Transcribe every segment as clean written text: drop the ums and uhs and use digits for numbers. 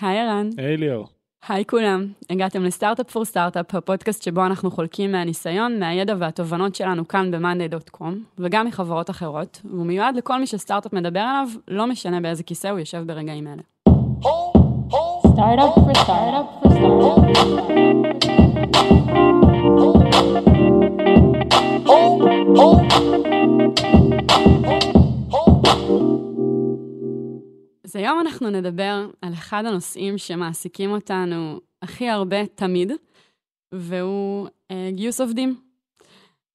היי ערן. היי ליאור. היי כולם, הגעתם לסטארט-אפ פור סטארט-אפ, הפודקאסט שבו אנחנו חולקים מהניסיון, מהידע והתובנות שלנו כאן ב-monday.com, וגם מחברות אחרות, והוא מיועד לכל מי שסטארט-אפ מדבר עליו, לא משנה באיזה כיסא הוא יושב ברגעים אלה. Startup for startup for startup. אז היום אנחנו נדבר על אחד הנושאים שמעסיקים אותנו הכי הרבה תמיד, והוא גיוס עובדים.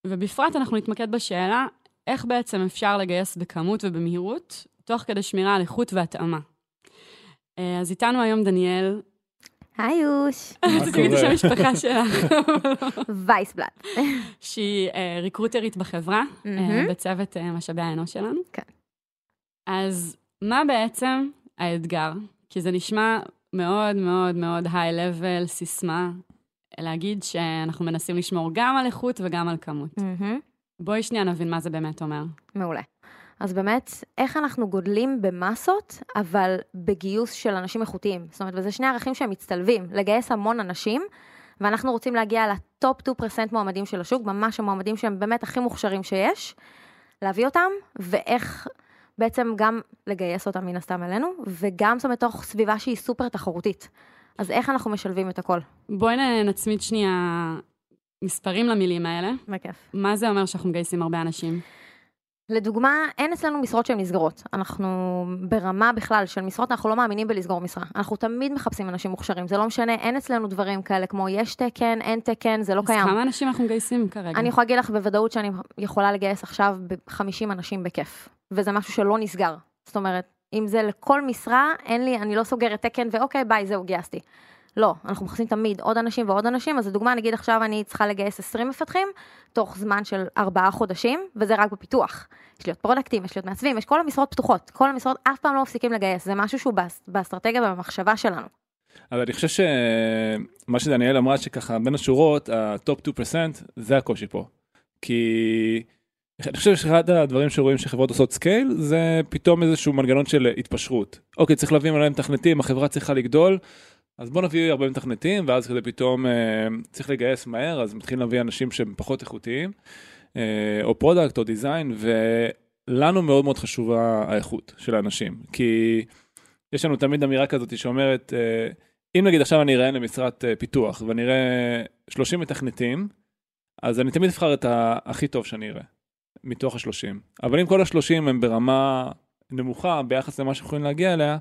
ובפרט אנחנו נתמקד בשאלה, איך בעצם אפשר לגייס בכמות ובמהירות, תוך כדי שמירה על איכות והתאמה. אז איתנו היום דניאל. היוש. תגידי שהמשפחה שלך. וייסבלט. שהיא ריקרוטרית בחברה, בצוות משאבי האנוש שלנו. כן. אז מה בעצם האתגר? כי זה נשמע מאוד מאוד מאוד high-level, סיסמה, להגיד שאנחנו מנסים לשמור גם על איכות וגם על כמות. בואי שנייה נבין מה זה באמת אומר. מעולה. אז באמת, איך אנחנו גודלים במסות, אבל בגיוס של אנשים איכותיים? זאת אומרת, וזה שני ערכים שהם מצטלבים, לגייס המון אנשים, ואנחנו רוצים להגיע לטופ 2% מועמדים של השוק, ממש המועמדים שהם באמת הכי מוכשרים שיש, להביא אותם, ואיך בעצם גם לגייס אותם מן הסתם אלינו, וגם זה מתוך סביבה שהיא סופר תחרותית. אז איך אנחנו משלבים את הכל? בואי נצמיד שנייה מספרים למילים האלה. בכיף. מה זה אומר שאנחנו מגייסים הרבה אנשים? לדוגמה, אין אצלנו משרות שהן נסגרות. אנחנו ברמה בכלל של משרות, אנחנו לא מאמינים בלסגור משרה. אנחנו תמיד מחפשים אנשים מוכשרים. זה לא משנה, אין אצלנו דברים כאלה, כמו יש תקן, אין תקן, זה לא קיים. אז כמה אנשים אנחנו מגייסים כרגע? אני יכולה להגיד לך בוודאות שאני יכולה לגייס עכשיו 50 אנשים בכיף. וזה משהו שלא נסגר. זאת אומרת, אם זה לכל משרה, אין לי, אני לא סוגרת תקן, ואוקיי, ביי, זהו, גייסתי. לא, אנחנו מחפשים תמיד עוד אנשים ועוד אנשים, אז לדוגמה, נגיד עכשיו אני צריכה לגייס 20 מפתחים, תוך זמן של 4 חודשים, וזה רק בפיתוח. יש לי עוד פרודקטים, יש לי עוד מעצבים, יש כל המשרות פתוחות, כל המשרות אף פעם לא מפסיקים לגייס, זה משהו שהוא באסטרטגיה ובמחשבה שלנו. אבל אני חושב שמה שדניאל אמרה, שככה בין השורות, הטופ 2%, זה הקושי פה. כי אני חושב שאחד הדברים שרואים שחברות עושות סקייל, זה פתאום איזשהו מנגנון של התפשרות. אוקיי, צריך להביא עליהם תכנתים, החברה צריכה לגדול, אז בואו נביא הרבה מתכנתים, ואז כזה פתאום צריך לגייס מהר, אז מתחילים להביא אנשים שהם פחות איכותיים, או פרודקט או דיזיין, ולנו מאוד מאוד חשובה האיכות של האנשים, כי יש לנו תמיד אמירה כזאת שאומרת, אם נגיד עכשיו אני אראה למשרת פיתוח, ואני אראה 30 מתכנתים, אז אני תמיד אבחר את הכי טוב שאני אראה, מתוך ה-30. אבל אם כל ה-30 הם ברמה נמוכה, ביחס למה שיכולים להגיע אליה,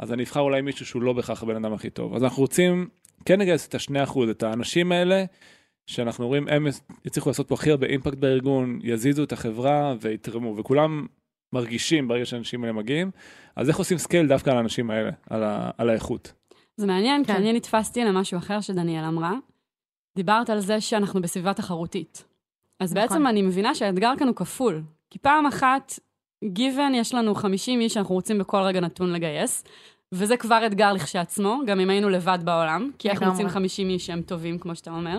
אז אני אבחר אולי מישהו שהוא לא בכך הבן אדם הכי טוב. אז אנחנו רוצים, כן נגייס את ה2%, את האנשים האלה, שאנחנו רואים, הם יצליחו לעשות פה הכי הרבה אימפקט בארגון, יזיזו את החברה ויתרמו, וכולם מרגישים ברגע שהאנשים האלה מגיעים, אז איך עושים סקייל דווקא על האנשים האלה, על האיכות? זה מעניין, כי אני נתפסתי למשהו אחר שדניאל אמרה, דיברת על זה שאנחנו בסביבה תחרותית. אז בעצם אני מבינה שהאתגר כאן הוא כפול, כי פעם אחת, גיוון יש לנו 50 איש שאנחנו רוצים בכל רגע נתון לגייס, וזה כבר אתגר לכשעצמו, גם אם היינו לבד בעולם, כי אנחנו רוצים 50 איש שהם טובים, כמו שאתה אומר.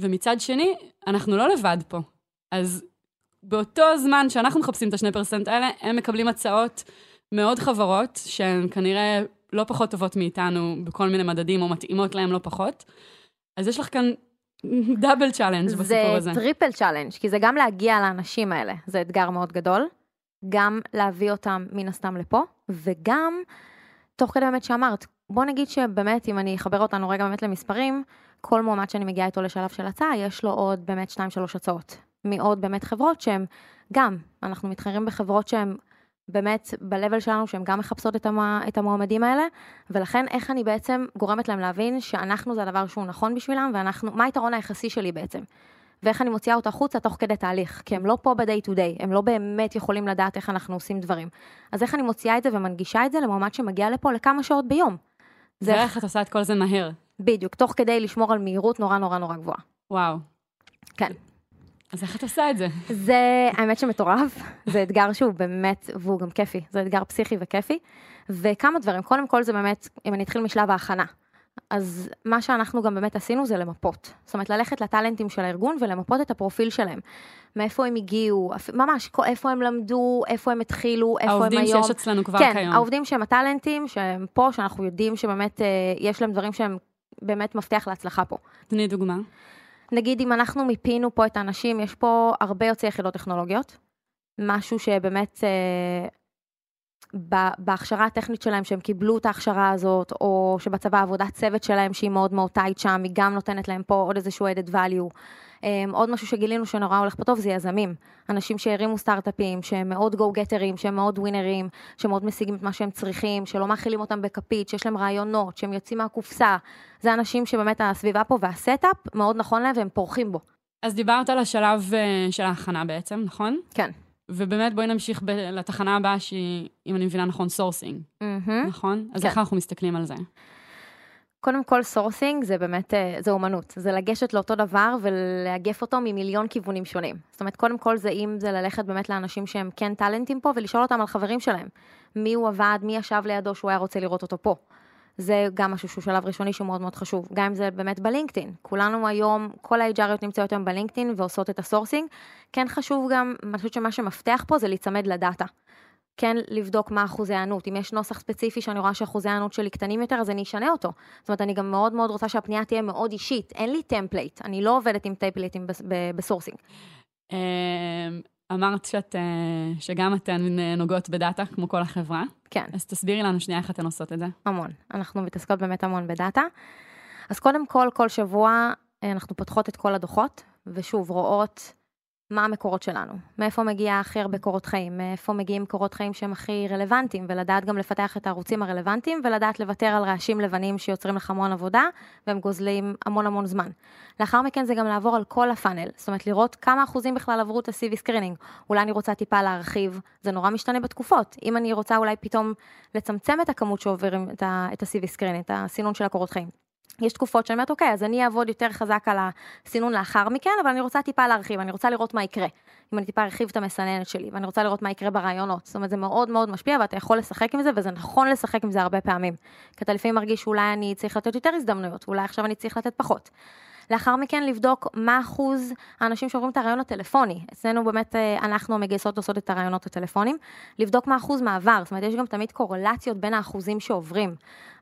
ומצד שני, אנחנו לא לבד פה. אז באותו זמן שאנחנו מחפשים את ה2% האלה, הם מקבלים הצעות מאוד חברות, שהן כנראה לא פחות טובות מאיתנו בכל מיני מדדים, או מתאימות להם לא פחות. אז יש לך כאן דאבל צ'אלנג' בסיפור הזה. זה טריפל צ'אלנג', כי זה גם להגיע לאנשים האלה. זה אתגר מאוד גדול. גם להביא אותם מן הסתם לפה, וגם, תוך כדי באמת שאמרת, בוא נגיד שבאמת, אם אני אחבר אותנו רגע באמת למספרים, כל מועמד שאני מגיעה איתו לשלב של הצעה, יש לו עוד באמת 2-3 הצעות. מעוד באמת חברות שהן גם, אנחנו מתחרים בחברות שהן באמת בלבל שלנו, שהן גם מחפשות את המועמדים האלה, ולכן איך אני בעצם גורמת להם להבין שאנחנו זה הדבר שהוא נכון בשבילם, ואנחנו, מה היתרון היחסי שלי בעצם? ואיך אני מוציאה אותה חוצה תוך כדי תהליך, כי הם לא פה ב-day to day, הם לא באמת יכולים לדעת איך אנחנו עושים דברים. אז איך אני מוציאה את זה ומנגישה את זה למועמד שמגיע לפה לכמה שעות ביום? זה איך את עושה את כל זה מהר. בדיוק, תוך כדי לשמור על מהירות נורא נורא נורא גבוהה. וואו. כן. אז איך את עושה את זה? זה, האמת שמטורף, זה אתגר שהוא באמת, והוא גם כיפי, זה אתגר פסיכי וכיפי, וכמה דברים, קודם כל זה באמת, אם אני אתחיל משלב ההכנה, אז מה שאנחנו גם באמת עשינו זה למפות. זאת אומרת, ללכת לטלנטים של הארגון ולמפות את הפרופיל שלהם. מאיפה הם הגיעו, ממש, איפה הם למדו, איפה הם התחילו, איפה הם היום. העובדים שיש אצלנו כבר כן, כיום. כן, העובדים שהם הטלנטים, שהם פה, שאנחנו יודעים שבאמת יש להם דברים שהם באמת מפתח להצלחה פה. תני דוגמה. נגיד, אם אנחנו מיפינו פה את האנשים, יש פה הרבה יוצאי יחידות טכנולוגיות. משהו שבאמת... בהכשרה הטכנית שלהם, שהם קיבלו את ההכשרה הזאת, או שבצבא עבודת צוות שלהם, שהיא מאוד מאוד טייט שם, היא גם נותנת להם פה עוד איזשהו added value. עוד משהו שגילינו שנורא הולך פה טוב, זה יזמים. אנשים שהרימו סטארט-אפים, שהם מאוד go-getter'ים, שהם מאוד ווינרים, שהם מאוד משיגים את מה שהם צריכים, שלא מאכילים אותם בכפית, שיש להם רעיונות, שהם יוצאים מהקופסה. זה אנשים שבאמת הסביבה פה והסט-אפ מאוד נכון להם, והם פורחים בו. אז דיברת על השלב של ההכנה בעצם, נכון? כן. ובאמת בואי נמשיך לתחנה הבאה שהיא, אם אני מבינה נכון, סורסינג. נכון? אז איך אנחנו מסתכלים על זה? קודם כל, סורסינג זה באמת, זה אומנות. זה לגשת לאותו דבר ולהגף אותו ממיליון כיוונים שונים. זאת אומרת, קודם כל זה אם זה ללכת באמת לאנשים שהם כן טלנטים פה, ולשאול אותם על חברים שלהם. מי הוא עבד, מי ישב לידו שהוא היה רוצה לראות אותו פה. זה גם משהו שהוא שלב ראשוני שהוא מאוד מאוד חשוב. גם אם זה באמת בלינקדאין. כולנו היום, כל ה-HR'יות נמצאות היום בלינקדאין ועושות את הסורסינג. כן חשוב גם, אני חושבת שמה שמפתח פה זה להיצמד לדאטה. כן לבדוק מה אחוזי הענות. אם יש נוסח ספציפי שאני רואה שאחוזי הענות שלי קטנים יותר, אז אני אשנה אותו. זאת אומרת, אני גם מאוד מאוד רוצה שהפנייה תהיה מאוד אישית. אין לי טמפלייט. אני לא עובדת עם טמפלייטים בסורסינג. אמרת שגם אתן נוגעות בדאטה, כמו כל החברה. כן. אז תסבירי לנו שנייה איך אתן עושות את זה. המון. אנחנו מתעסקות באמת המון בדאטה. אז קודם כל, כל שבוע אנחנו פותחות את כל הדוחות, ושוב, רואות מה המקורות שלנו. מאיפה מגיע הכי הרבה קורות חיים, מאיפה מגיעים קורות חיים שהם הכי רלוונטיים, ולדעת גם לפתח את הערוצים הרלוונטיים, ולדעת לוותר על רעשים לבנים שיוצרים לך המון עבודה, והם גוזלים המון המון זמן. לאחר מכן זה גם לעבור על כל הפאנל, זאת אומרת לראות כמה אחוזים בכלל עברו את ה-CV סקרינינג. אולי אני רוצה טיפה להרחיב, זה נורא משתנה בתקופות. אם אני רוצה אולי פתאום לצמצם את הכמות שעוברים את ה-CV סקרינינג, את הסינון של הקורות חיים. יש תקופות שאני אומרת, אוקיי, אז אני אעבוד יותר חזק על הסינון לאחר מכן, אבל אני רוצה טיפה להרחיב, אני רוצה לראות מה יקרה. אם אני טיפה ארחיב את המסננת שלי, ואני רוצה לראות מה יקרה ברעיונות. זאת אומרת, זה מאוד מאוד משפיע, ואתה יכול לשחק עם זה, וזה נכון לשחק עם זה הרבה פעמים. כי אתה לפעמים מרגיש שאולי אני צריך לתת יותר הזדמנויות, אולי עכשיו אני צריך לתת פחות. לאחר מכן לבדוק מה אחוז האנשים שעוברים את הרעיון הטלפוני. אצלנו באמת אנחנו המגייסות עושות את הרעיונות הטלפונים. לבדוק מה אחוז מעבר. זאת אומרת, יש גם תמיד קורלציות בין האחוזים שעוברים.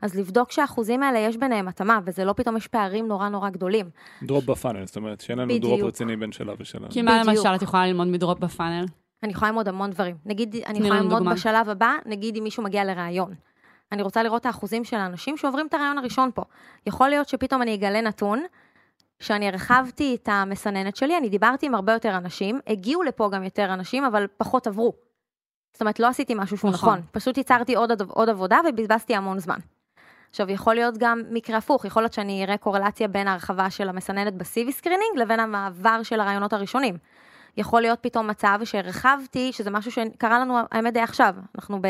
אז לבדוק שהאחוזים האלה יש ביניהם התאמה, וזה לא פתאום יש פערים נורא נורא גדולים. דרופ בפאנל, זאת אומרת, שאין לנו דרופ רציני בין שלה ושלה. כי מה למשל את יכולה ללמוד מדרופ בפאנל? אני יכולה ללמוד המון דברים. נגיד, אני יכולה ללמוד בשלב הבא, נגיד אם מישהו מגיע לרעיון. אני רוצה לראות את האחוזים של האנשים שעוברים את הרעיון הראשון פה. יכול להיות שפתאום אני אגלה נתון שאני הרחבתי את המסננת שלי, אני דיברתי עם הרבה יותר אנשים, הגיעו לפה גם יותר אנשים, אבל פחות עברו. זאת אומרת, לא עשיתי משהו שהוא נכון. פשוט ייצרתי עוד עבודה, ובזבזתי המון זמן. עכשיו, יכול להיות גם מקרה הפוך, יכול להיות שאני אראה קורלציה בין ההרחבה של המסננת ב-CV סקרינינג, לבין המעבר של הרעיונות הראשונים. יכול להיות פתאום מצב שהרחבתי, שזה משהו שקרה לנו, האמת די עכשיו, אנחנו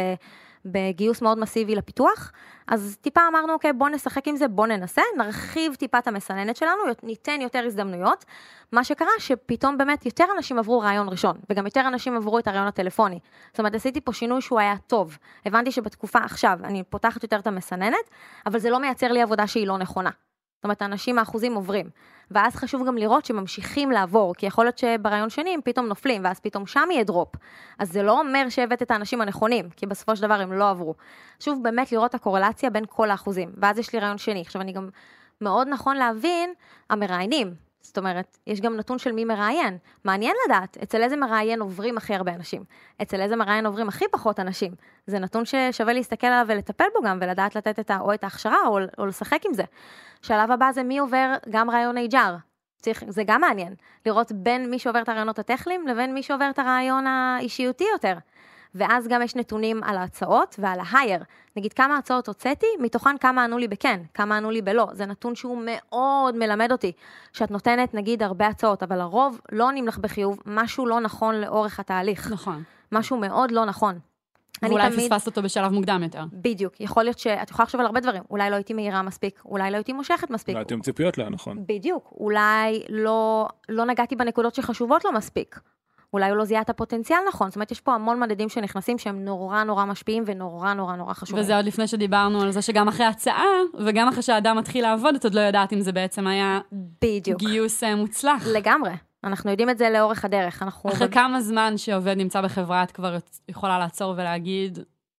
בגיוס מאוד מסיבי לפיתוח, אז טיפה אמרנו, אוקיי, בוא נשחק עם זה, בוא ננסה, נרחיב טיפה את המסננת שלנו, ניתן יותר הזדמנויות. מה שקרה שפתאום באמת יותר אנשים עברו רעיון ראשון, וגם יותר אנשים עברו את הרעיון הטלפוני. זאת אומרת, עשיתי פה שינוי שהוא היה טוב. הבנתי שבתקופה עכשיו אני פותחת יותר את המסננת, אבל זה לא מייצר לי עבודה שהיא לא נכונה. זאת אומרת, האנשים האחוזים עוברים. ואז חשוב גם לראות שממשיכים לעבור, כי יכול להיות שברעיון שני הם פתאום נופלים, ואז פתאום שם יהיה דרופ. אז זה לא אומר שהבאת את האנשים הנכונים, כי בסופו של דבר הם לא עברו. שוב, באמת לראות את הקורלציה בין כל האחוזים. ואז יש לי רעיון שני. עכשיו, אני גם מאוד נכון להבין המראיינים. זאת אומרת, יש גם נתון של מי מראיין. מעניין לדעת, אצל איזה מראיין עוברים הכי הרבה אנשים. אצל איזה מראיין עוברים הכי פחות אנשים. זה נתון ששווה להסתכל עליו ולטפל בו גם, ולדעת לתת את ההכשרה, או לשחק עם זה. שלב הבא זה מי עובר גם רעיון HR. זה גם מעניין. לראות בין מי שעובר את הרעיונות הטכניים, לבין מי שעובר את הרעיון האישיותי יותר. ואז גם יש נתונים על ההצעות ועל ההייר. נגיד כמה הצעות הוצאתי, מתוכן כמה ענו לי בכן, כמה ענו לי בלא. זה נתון שהוא מאוד מלמד אותי, שאת נותנת נגיד הרבה הצעות, אבל הרוב לא עונים לך בחיוב, משהו לא נכון לאורך התהליך. נכון. משהו מאוד לא נכון. ואולי פספסת אותו בשלב מוקדם יותר. בדיוק. יכול להיות שאת יכולה לחשוב על הרבה דברים. אולי לא הייתי מהירה מספיק, אולי לא הייתי מושכת מספיק. לא הייתי עם ציפיות לה, נכון. בדיוק. אולי לא נגעתי בנקודות שחשובות לו מספיק. אולי הוא לא זיהה את הפוטנציאל נכון, זאת אומרת, יש פה המון מדדים שנכנסים שהם נורא נורא משפיעים ונורא נורא נורא חשובים. וזה עוד לפני שדיברנו על זה שגם אחרי הצעה, וגם אחרי שהאדם מתחיל לעבוד, את עוד לא יודעת אם זה בעצם היה בדיוק. גיוס מוצלח. לגמרי. אנחנו יודעים את זה לאורך הדרך. אחרי כמה זמן שעובד נמצא בחברה, את כבר יכולה לעצור ולהגיד,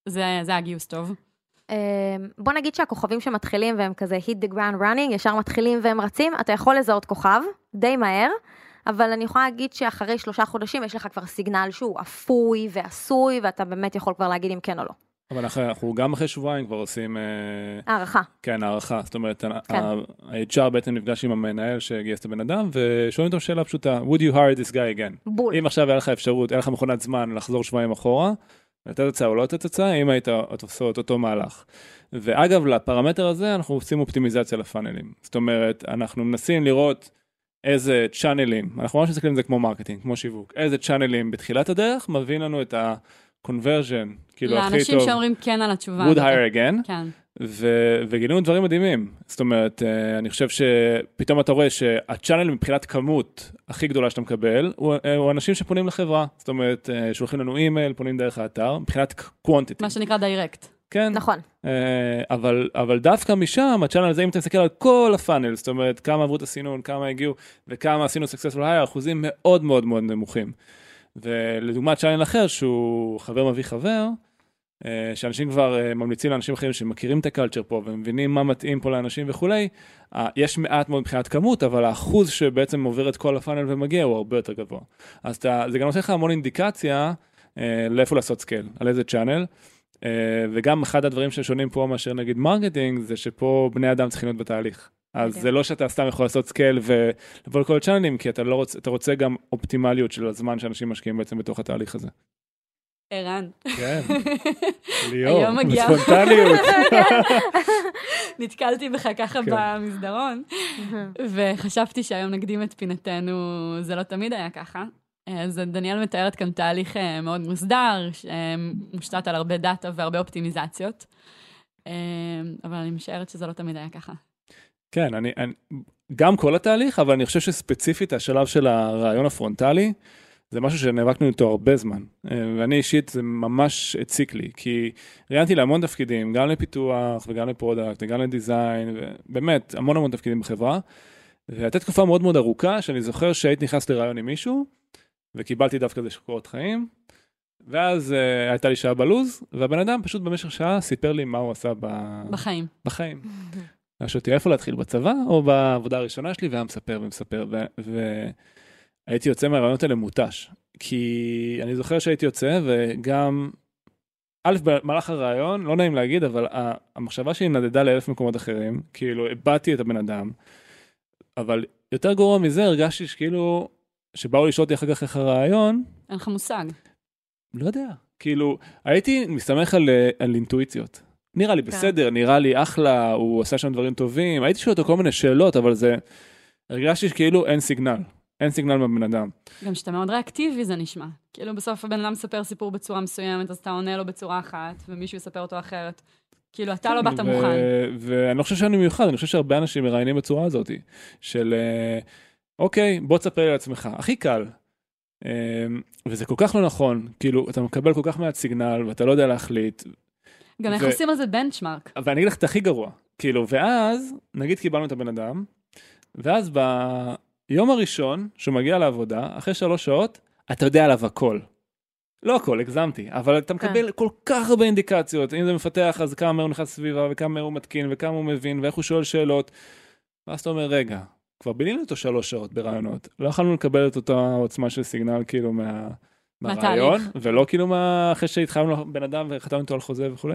זה הגיוס טוב. בוא נגיד שהכוכבים שמתחילים והם כזה hit the ground running, ישר מתחילים והם רצים, אתה יכול לזהות כוכב, די מהר, אבל אני יכולה להגיד שאחרי 3 חודשים יש לך כבר סיגנל שהוא אפוי ועשוי, ואתה באמת יכול כבר להגיד אם כן או לא. אבל אנחנו גם אחרי שבועיים כבר עושים... הערכה. כן, הערכה. זאת אומרת, ה-HR בעצם נפגש עם המנהל שגייס את הבן אדם, ושואלים אותו שאלה פשוטה, would you hire this guy again? בול. אם עכשיו היה לך אפשרות, היה לך מכונת זמן לחזור שבועיים אחורה, לתת הצעה או לא לתת הצעה, אם היית עושה את אותו מהלך. ואגב, לפרמטר הזה אנחנו עושים אופטימיזציה לפאנלים. זאת אומרת, אנחנו מנסים לראות איזה צ'אנלים, אנחנו ממש מסתכלים על זה כמו מרקטינג, כמו שיווק, איזה צ'אנלים בתחילת הדרך מביאים לנו את הקונברז'ן, כאילו הכי טוב. לאנשים שאומרים כן על התשובה. would hire again. כן. וגילינו דברים מדהימים. זאת אומרת, אני חושב שפתאום אתה רואה שהצ'אנל מבחינת כמות הכי גדולה שאתה מקבל, הוא אנשים שפונים לחברה. זאת אומרת, שולחים לנו אימייל, פונים דרך האתר, מבחינת קוונטיטי. מה שנקרא דיירקט. כן. נכון. אבל דווקא משם, הצ'אנל הזה, אם אתה מסתכל על כל הפאנל, זאת אומרת, כמה עברו את הסינון, כמה הגיעו, וכמה עשינו סקסספול הייר, אחוזים מאוד מאוד מאוד נמוכים. ולדוגמת צ'אנל אחר, שהוא חבר מביא חבר, שאנשים כבר ממליצים לאנשים אחרים שמכירים את הקלצ'ר פה ומבינים מה מתאים פה לאנשים וכולי, יש מעט מאוד מבחינת כמות, אבל האחוז שבעצם עובר את כל הפאנל ומגיע הוא הרבה יותר גבוה. אז זה גם נותן לך המון אינדיקציה לאיפה לעשות סקייל, על איזה צ'אנל, וגם אחד הדברים ששונים פה מאשר נגיד מרקטינג, זה שפה בני אדם צריכים להיות בתהליך. אז זה לא שאתה סתם יכול לעשות סקייל ולבוא לכל הצ'אנלים, כי אתה רוצה גם אופטימליות של הזמן שאנשים משקיעים בעצם בתוך התהליך הזה. ערן. כן. ליאור, בספונטניות. נתקלתי בך ככה במסדרון, וחשבתי שהיום נקדים את פינתנו, זה לא תמיד היה ככה. אז דניאל מתארת כאן תהליך מאוד מוסדר, מושתת על הרבה דאטה והרבה אופטימיזציות, אבל אני משערת שזה לא תמיד היה ככה. כן, גם כל התהליך, אבל אני חושב שספציפית השלב של הרעיון הפרונטלי, זה משהו שנאבקנו איתו הרבה זמן, ואני אישית זה ממש הציק לי, כי ראיינתי להמון תפקידים, גם לפיתוח וגם לפרודקט וגם לדיזיין, ובאמת המון המון תפקידים בחברה, והייתה תקופה מאוד מאוד ארוכה, שאני זוכר שהייתי נכנס לראיון עם מישהו, וקיבלתי דווקא איזה שקורות חיים, ואז הייתה לי שעה בלוז, והבן אדם פשוט במשך שעה סיפר לי מה הוא עשה בחיים. בחיים. שאלתי איפה להתחיל, בצבא או בעבודה הראשונה שלי, והם מספר, הייתי יוצא מהרעיונות האלה מוטש, כי אני זוכר שהייתי יוצא, וגם, א', במהלך הרעיון, לא נעים להגיד, אבל המחשבה שלי נדדה ל1,000 מקומות אחרים, כאילו, הבאתי את הבן אדם, אבל יותר גרוע מזה, הרגשתי שכאילו, שבאו לשאול אותי אחר כך איך הרעיון, אין לך מושג. לא יודע. כאילו, הייתי מסתמך על אינטואיציות. נראה לי בסדר, נראה לי אחלה, הוא עושה שם דברים טובים, הייתי שואל אותו כל מיני שאלות, אבל זה, הרגשתי שכאילו אין סיגנל. אין סיגנל מהבן אדם. גם שאתה מאוד ריאקטיבי זה נשמע. כאילו בסוף הבן אדם מספר סיפור בצורה מסוימת, אז אתה עונה לו בצורה אחת, ומישהו יספר אותו אחרת. כאילו אתה לא באת מוכן. ואני לא חושב שאני מיוחד, אני חושב שהרבה אנשים מראיינים בצורה הזאת, של אוקיי, בוא תספר לי על עצמך. הכי קל. וזה כל כך לא נכון. כאילו אתה מקבל כל כך מעט סיגנל, ואתה לא יודע להחליט. גם איך עושים על זה בנצ'מארק. ואני אגיד לך את הכי גרוע. כאילו, ואז, נגיד קיבלנו את הבן אדם, ואז יום הראשון, שהוא מגיע לעבודה, אחרי 3 שעות, אתה יודע עליו הכל. לא הכל, הגזמתי, אבל אתה מקבל כל כך הרבה אינדיקציות. אם זה מפתח, אז כמה הוא נכנס סביבה, וכמה הוא מתקין, וכמה הוא מבין, ואיך הוא שואל שאלות. ואז אתה אומר, רגע, כבר בילינו אותו 3 שעות ברעיונות. לא יכולנו לקבל את אותה עוצמה של סיגנל, כאילו, מהרעיון, ולא כאילו אחרי שהתחלנו בן אדם, וחתמנו אותו על חוזה וכו'.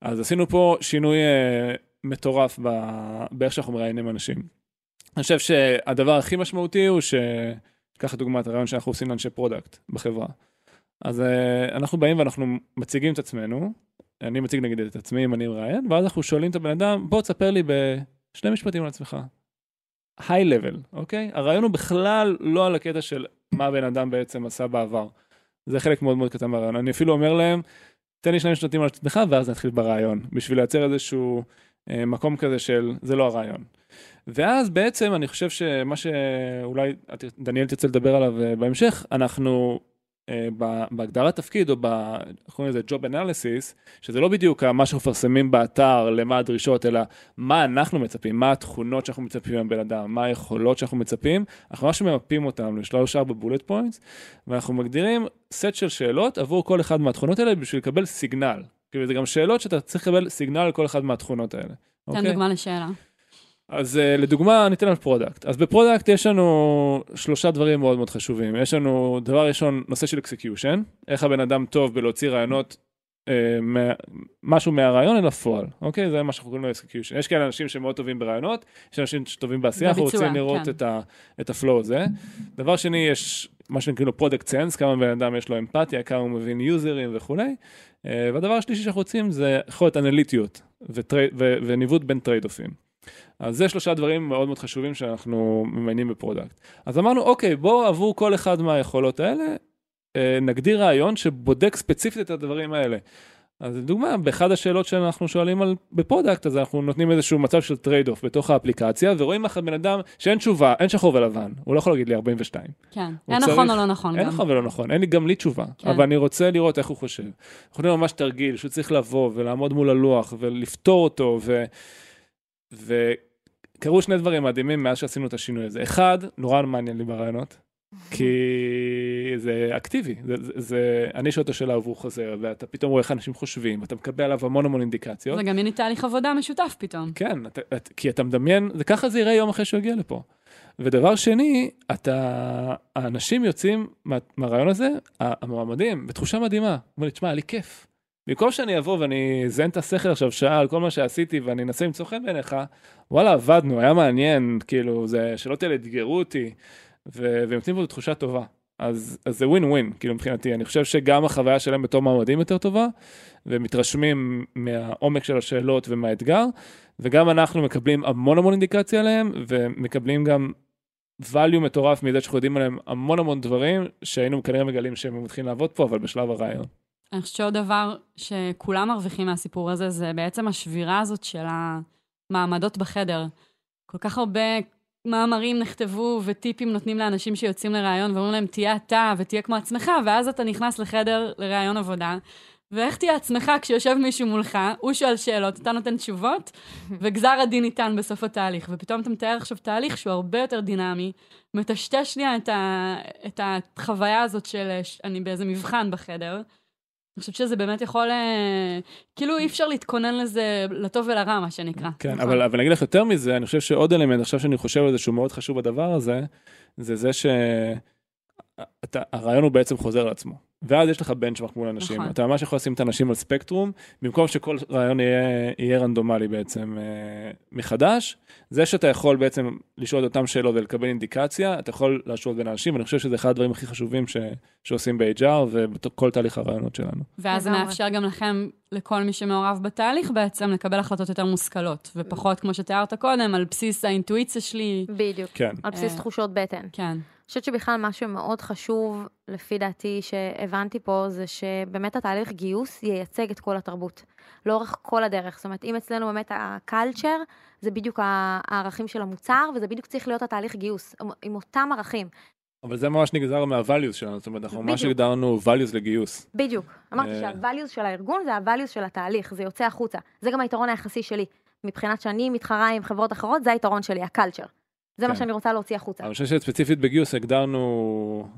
אז עשינו פה שינוי מטורף באיך שאנחנו מראיינים אנשים. אני חושב שהדבר הכי משמעותי הוא ככה דוגמת הרעיון שאנחנו עושים לאנשי פרודקט בחברה. אז אנחנו באים ואנחנו מציגים את עצמנו, אני מציג נגיד את עצמי אם אני מראיין, ואז אנחנו שואלים את הבן אדם, בוא תספר לי ב2 משפטים על עצמך. היי לבל, אוקיי? הרעיון הוא בכלל לא על הקטע של מה הבן אדם בעצם עשה בעבר. זה חלק מאוד מאוד קטן מהרעיון. אני אפילו אומר להם, תן לי 2 משפטים על עצמך, ואז נתחיל ברעיון, בשביל לייצר איזשהו מקום כזה של, זה לא הרעיון. ואז בעצם אני חושב שמה שאולי דניאל תרצה לדבר עליו בהמשך, אנחנו בהגדרת תפקיד, או בקוראים לזה Job Analysis, שזה לא בדיוק מה שמפרסמים באתר, למה הדרישות, אלא מה אנחנו מצפים, מה התכונות שאנחנו מצפים עם בן אדם, מה היכולות שאנחנו מצפים, אנחנו ממש ממפים אותם, יש לנו 4 בולט פוינטס, ואנחנו מגדירים סט של שאלות עבור כל אחד מהתכונות האלה, בשביל לקבל סיגנל. זה גם שאלות שאתה צריך לקבל סיגנל על כל אחד מהתכונות האלה. תן דוגמה לשאלה. אז לדוגמה, ניתן על פרודקט. אז בפרודקט יש לנו 3 דברים מאוד מאוד חשובים. יש לנו דבר ראשון, נושא של אקסקיושן, איך הבן אדם טוב בלהוציא רעיונות, משהו מהרעיון אל הפועל, אוקיי? זה מה שאנחנו קוראים לו אקסקיושן. יש כאלה אנשים שמאוד טובים ברעיונות, יש אנשים שטובים בעשייה, אנחנו רוצים לראות את הפלואו הזה. דבר שני, יש מה שנקרא לו Product Sense, כמה בן אדם יש לו אמפתיה, כמה הוא מבין יוזרים וכולי. והדבר השלישי שאנחנו רוצים זה יכולת אנליטיות וניווט בין טרייד-אופים. אז זה 3 דברים מאוד מאוד חשובים שאנחנו ממיינים בפרודקט. אז אמרנו, אוקיי, בואו עבור כל אחד מהיכולות האלה, נגדיר רעיון שבודק ספציפית את הדברים האלה. אז לדוגמה, באחד השאלות שאנחנו שואלים בפרודקט, אז אנחנו נותנים איזשהו מצב של טרייד-אוף בתוך האפליקציה, ורואים אחד בן אדם שאין תשובה, אין שחור ולבן, הוא לא יכול להגיד לי 42. כן, אין נכון או לא נכון. אין נכון ולא נכון, אין לי גם לי תשובה, אבל אני רוצה לראות איך הוא חושב. אנחנו נראה ממש תרגיל שהוא צריך לבוא ולעמוד מול הלוח ולפתור אותו וקראו 2 דברים מדהימים מאז שעשינו את השינוי הזה. אחד, נורא מעניין לי ברעיונות, כי זה אקטיבי. אני שואל את השאלה והוא חוזר, ואתה פתאום רואה איך אנשים חושבים, אתה מקבל עליו המון אינדיקציות. זה גם יהיה תהליך עבודה משותף פתאום. כן, כי אתה מדמיין, ככה זה יראה יום אחרי שהוא יגיע לפה. ודבר שני, האנשים יוצאים מהרעיון הזה, המועמדים, בתחושה מדהימה. אומרים, תשמע, לי כיף. במקום שאני אבוא ואני זיין את השכל עכשיו שעה על כל מה שעשיתי, ואני אנסה למצוא חן בעיניך, וואלה, עבדנו, היה מעניין, כאילו, זה שלא תהיה לדגרו אותי, ומתנים פה תחושה טובה. אז זה ווין ווין, כאילו, מבחינתי. אני חושב שגם החוויה שלהם בתור מעמדים יותר טובה, ומתרשמים מהעומק של השאלות ומהאתגר, וגם אנחנו מקבלים המון אינדיקציה עליהם, ומקבלים גם value מטורף מזה שחודים עליהם המון דברים, שהיינו כנראה מגלים שהם מתחילים לעבוד פה, אבל בשלב הרעיון. אני חושבת שעוד דבר שכולם מרוויחים מהסיפור הזה, זה בעצם השבירה הזאת של המעמדות בחדר. כל כך הרבה מאמרים נכתבו וטיפים נותנים לאנשים שיוצאים לרעיון, ואומרים להם, תהיה אתה ותהיה כמו עצמך, ואז אתה נכנס לחדר לרעיון עבודה, ואיך תהיה עצמך כשיושב מישהו מולך, הוא שואל שאלות, אתה נותן תשובות, וגזר הדין ניתן בסוף התהליך, ופתאום אתה מתאר עכשיו תהליך שהוא הרבה יותר דינמי, מטשטש שנייה את החוויה הזאת של אני באיזה מבחן בחדר, אני חושבת שזה באמת יכול, כאילו אי אפשר להתכונן לזה לטוב ולרע, מה שנקרא. כן, אבל נגיד לך יותר מזה, אני חושב שעוד אלמנט, עכשיו שאני חושב על זה שהוא מאוד חשוב בדבר הזה, זה שהרעיון הוא בעצם חוזר לעצמו. ואז יש לך בנצ'מרק מול אנשים. אתה ממש יכול לשים את האנשים על ספקטרום, במקום שכל רעיון יהיה רנדומלי בעצם מחדש, זה שאתה יכול בעצם לשאול אותם שאלות ולקבל אינדיקציה, אתה יכול להשוות בין האנשים, ואני חושב שזה אחד הדברים הכי חשובים שעושים ב-HR, ובכל תהליך הרעיונות שלנו. ואז זה מאפשר גם לכם, לכל מי שמעורב בתהליך בעצם, לקבל החלטות יותר מושכלות, ופחות, כמו שתיארת קודם, על בסיס האינטואיציה שלי. בדיוק, על בסיס תחושות בטן. כן. אני חושבת שבכלל משהו מאוד חשוב, לפי דעתי, שהבנתי פה, זה שבאמת התהליך גיוס ייצג את כל התרבות, לאורך כל הדרך. זאת אומרת, אם אצלנו באמת הקלצ'ר, זה בדיוק הערכים של המוצר, וזה בדיוק צריך להיות התהליך גיוס, עם אותם ערכים. אבל זה ממש נגזר מהווליוס שלנו, זאת אומרת, אנחנו ממש הגדרנו ווליוס לגיוס. בדיוק. אמרתי שהווליוס של הארגון זה הווליוס של התהליך, זה יוצא החוצה. זה גם היתרון היחסי שלי. מבחינת שאני מתחרה עם חברות אחרות, זה היתרון שלי, הקלצ'ר. זה מה שאני רוצה להוציא החוצה. אני חושב שספציפית בגיוס הגדרנו,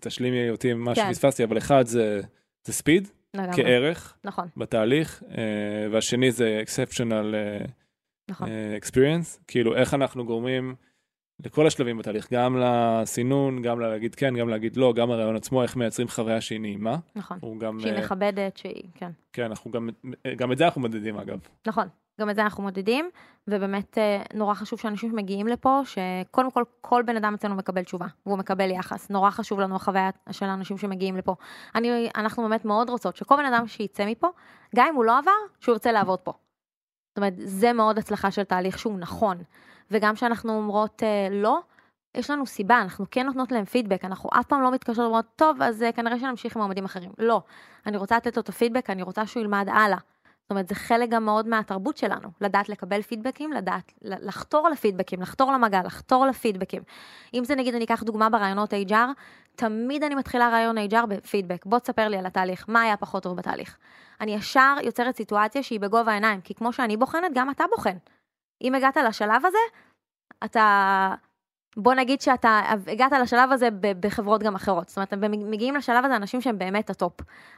תשלימי אותי עם מה שפספסתי, אבל אחד זה ספיד, כערך, בתהליך, והשני זה exceptional experience, כאילו איך אנחנו גורמים לכל השלבים בתהליך, גם לסינון, גם להגיד כן, גם להגיד לא, גם הרעיון עצמו, איך מייצרים חוויה שהיא נעימה. נכון, שהיא מכבדת, שהיא, כן. כן, גם את זה אנחנו מדדים אגב. נכון. גם את זה אנחנו מודדים, ובאמת נורא חשוב שאנשים שמגיעים לפה, שקודם כל, כל בן אדם אצלנו מקבל תשובה, והוא מקבל יחס. נורא חשוב לנו החוויה של האנשים שמגיעים לפה. אנחנו באמת מאוד רוצות שכל בן אדם שיצא מפה, גם אם הוא לא עבר, שהוא ירצה לעבוד פה. זאת אומרת, זה מאוד הצלחה של תהליך שהוא נכון. וגם שאנחנו אומרות לא, יש לנו סיבה, אנחנו כן נותנות להם פידבק, אנחנו אף פעם לא מתקשרות ואומרות, טוב, אז כנראה שנמשיך עם מועמדים אחרים. לא, אני רוצה לתת לו את הפידבק, אני רוצה שהוא ילמד הלאה. זאת אומרת, זה חלק גם מאוד מהתרבות שלנו, לדעת לקבל פידבקים, לדעת לחתור לפידבקים, לחתור למגע, לחתור לפידבקים. אם זה נגיד, אני אקח דוגמה ברעיונות HR, תמיד אני מתחילה רעיון HR בפידבק, בוא תספר לי על התהליך, מה היה פחות טוב בתהליך. אני ישר יוצרת סיטואציה שהיא בגובה העיניים, כי כמו שאני בוחנת, גם אתה בוחן. אם הגעת לשלב הזה, אתה... בוא נגיד שאתה הגעת לשלב הזה בחברות גם אחרות, זאת אומרת, מגיעים לשלב הזה אנשים שהם באמת הטופ.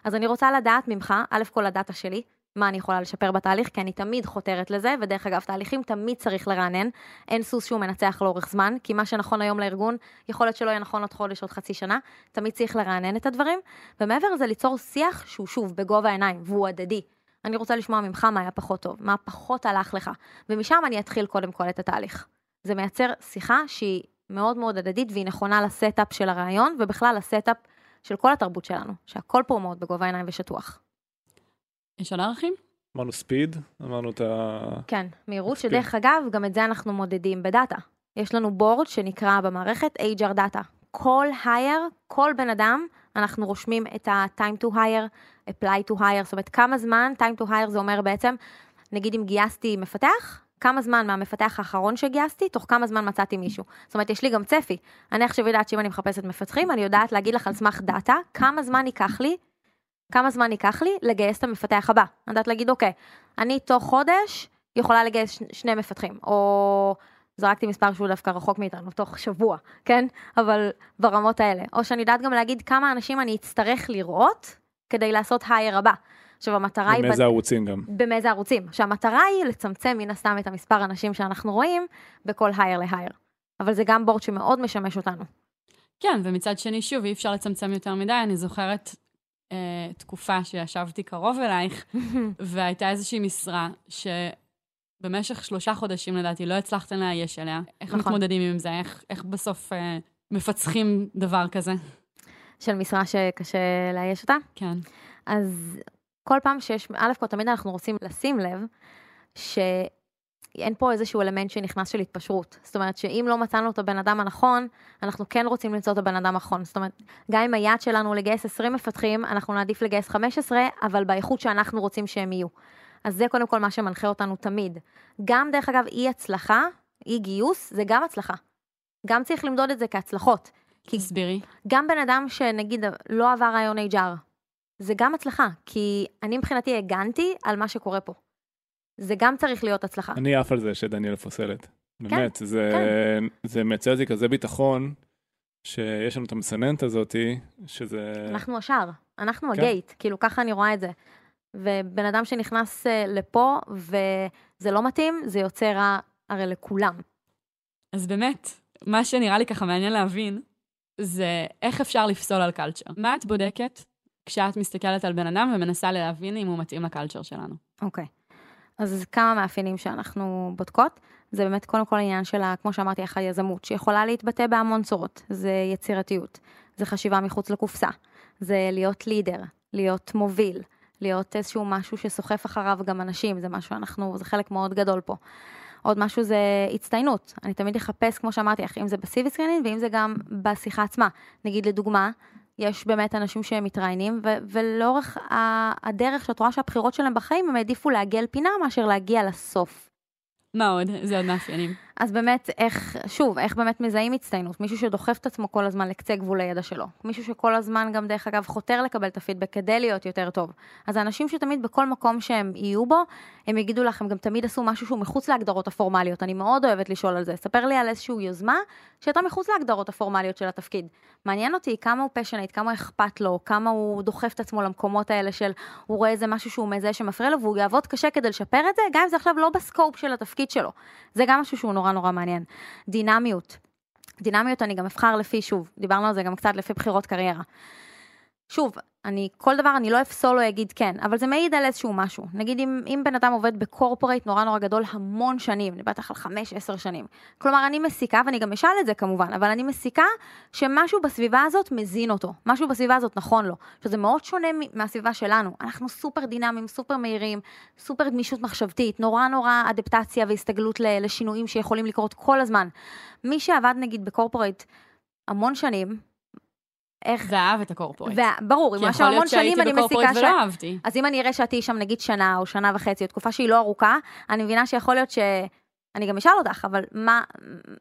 אז אני רוצה לדעת ממך, א' כל הדאטה שלי, מה אני יכולה לשפר בתהליך, כי אני תמיד חותרת לזה, ודרך אגב, תהליכים תמיד צריך לרענן, אין סוס שהוא מנצח לאורך זמן, כי מה שנכון היום לארגון, יכול להיות שלא יהיה נכון עוד חודש, עוד חצי שנה, תמיד צריך לרענן את הדברים, ומעבר זה ליצור שיח שהוא שוב בגובה העיניים, והוא הדדי. אני רוצה לשמוע ממך מה היה פחות טוב, מה פחות הלך לך, ומשם אני אתחיל קודם כל את התהליך. זה מייצר שיחה שהיא מאוד מאוד הדדית, והיא נכונה לסט-אפ של הרעיון, ובכלל לסט-אפ של כל התרבות שלנו, שהכל פה מאוד בגובה העיניים ושטוח. יש עוד ערכים? אמרנו ספיד, אמרנו את ה... כן, מהירות שדרך אגב, גם את זה אנחנו מודדים בדאטה. יש לנו בורד שנקרא במערכת HR Data. כל hire, כל בן אדם, אנחנו רושמים את ה-time to hire, apply to hire, זאת אומרת כמה זמן, time to hire זה אומר בעצם, נגיד אם גייסתי מפתח, כמה זמן מהמפתח האחרון שגייסתי, תוך כמה זמן מצאתי מישהו. זאת אומרת, יש לי גם צפי. אני עכשיו יודעת שאם אני מחפשת מפתחים, אני יודעת להגיד לך על סמך דאטה, כמה זמן ייקח לי, כמה זמן ייקח לי לגייס את המפתח הבא. אני יודעת להגיד, אוקיי, אני תוך חודש יכולה לגייס שני מפתחים, או זרקתי מספר שהוא דווקא רחוק מאיתנו, תוך שבוע, כן? אבל ברמות האלה. או שאני יודעת גם להגיד כמה אנשים אני אצטרך לראות כדי לעשות hire הבא. עכשיו, המטרה היא... במאיזה ערוצים גם. במאיזה ערוצים. שהמטרה היא לצמצם מן הסתם את המספר האנשים שאנחנו רואים בכל hire ל-hire. אבל זה גם בורד שמאוד משמש אותנו. כן, ומצד שני, שוב, אי אפשר לצמצם יותר מדי. אני זוכרת תקופה שישבתי קרוב אלייך, והייתה איזושהי משרה שבמשך 3 חודשים, לדעתי, לא הצלחתן להייש אליה. איך מתמודדים עם זה? איך בסוף מפצחים דבר כזה? של משרה שקשה להייש אותה? כן. אז... כל פעם שיש, א' כל תמיד אנחנו רוצים לשים לב שאין פה איזשהו אלמנט שנכנס של התפשרות. זאת אומרת שאם לא מצאנו את הבן אדם הנכון, אנחנו כן רוצים למצוא את הבן אדם הנכון. זאת אומרת, גם אם היעד שלנו לגייס 20 מפתחים, אנחנו נעדיף לגייס 15, אבל באיכות שאנחנו רוצים שהם יהיו. אז זה קודם כל מה שמנחה אותנו תמיד. גם דרך אגב, אי הצלחה, אי גיוס, זה גם הצלחה. גם צריך למדוד את זה כהצלחות. תסבירי. גם בן אדם שנגיד לא עבר רעיון HR, זה גם הצלחה, כי אני מבחינתי הגנתי על מה שקורה פה. זה גם צריך להיות הצלחה. אני אהב על זה שדניאל פוסלת. באמת, זה מייצר לי כזה ביטחון, שיש לנו את המסננת הזאת, שזה... אנחנו השאר, אנחנו הגייט, כאילו ככה אני רואה את זה. ובן אדם שנכנס לפה, וזה לא מתאים, זה יוצא רע הרי לכולם. אז באמת, מה שנראה לי ככה מעניין להבין, זה איך אפשר לפסול על קלצ'ר. מה את בודקת? כשאת מסתכלת על בן אדם ומנסה להבין אם הוא מתאים לקלצ'ר שלנו. אוקיי. אז כמה מאפיינים שאנחנו בודקות, זה באמת קודם כל העניין שלה, כמו שאמרתי, היזמות, שיכולה להתבטא בהמון צורות. זה יצירתיות, זה חשיבה מחוץ לקופסה, זה להיות לידר, להיות מוביל, להיות איזשהו משהו שסוחף אחריו גם אנשים, זה משהו אנחנו, זה חלק מאוד גדול פה. עוד משהו זה הצטיינות. אני תמיד אחפש, כמו שאמרתי, אם זה בסיבי סקרינינג, ואם זה גם בשיחה עצמה. נגיד לדוגמה, יש באמת אנשים שהם מתראיינים, ולאורך הדרך שאת רואה שהבחירות שלהם בחיים, הם העדיפו להגיע לפינה מאשר להגיע לסוף. מה עוד? זה עוד מאפיינים. אז באמת, איך באמת מזהים הצטיינות? מישהו שדוחף את עצמו כל הזמן לקצה גבול הידע שלו. מישהו שכל הזמן גם דרך אגב חותר לקבל את הפידבק כדי להיות יותר טוב. אז האנשים שתמיד בכל מקום שהם יהיו בו, הם יגידו לכם, גם תמיד עשו משהו שהוא מחוץ להגדרות הפורמליות. אני מאוד אוהבת לשאול על זה. ספר לי על איזשהו יוזמה שאתה מחוץ להגדרות הפורמליות של התפקיד. מעניין אותי כמה הוא פשנית, כמה אכפת לו, כמה הוא דוחף את עצמו למקומות האלה של, הוא רואה איזה משהו שהוא מזה שמפריע לו, והוא יעבוד קשה כדי לשפר את זה, גם אם זה עכשיו לא בסקופ של התפקיד שלו. זה גם משהו שהוא נורא מעניין. דינמיות אני גם אבחר לפי, שוב, דיברנו על זה גם קצת לפי בחירות קריירה. שוב, כל דבר אני לא אפסול או אגיד כן, אבל זה מעיד על איזשהו משהו. נגיד אם בן אדם עובד בקורפורייט נורא גדול המון שנים, בטח על 5-10 שנים. כלומר, אני מסיקה, ואני גם אשאל את זה כמובן, אבל אני מסיקה שמשהו בסביבה הזאת מזין אותו, משהו בסביבה הזאת נכון לו, שזה מאוד שונה מהסביבה שלנו. אנחנו סופר דינמיים, סופר מהירים, סופר גמישות מחשבתית, נורא אדפטציה והסתגלות לשינויים שיכולים לקרות כל הזמן. מי שעבד נגיד בקורפורייט המון שנים, ואהב את הקורפורט. ברור, אם עכשיו המון שנים אני מסיקה שם. אז אם אני אראה שאתי שם נגיד שנה או שנה וחצי, או תקופה שהיא לא ארוכה, אני מבינה שיכול להיות אני גם אשאל אותך, אבל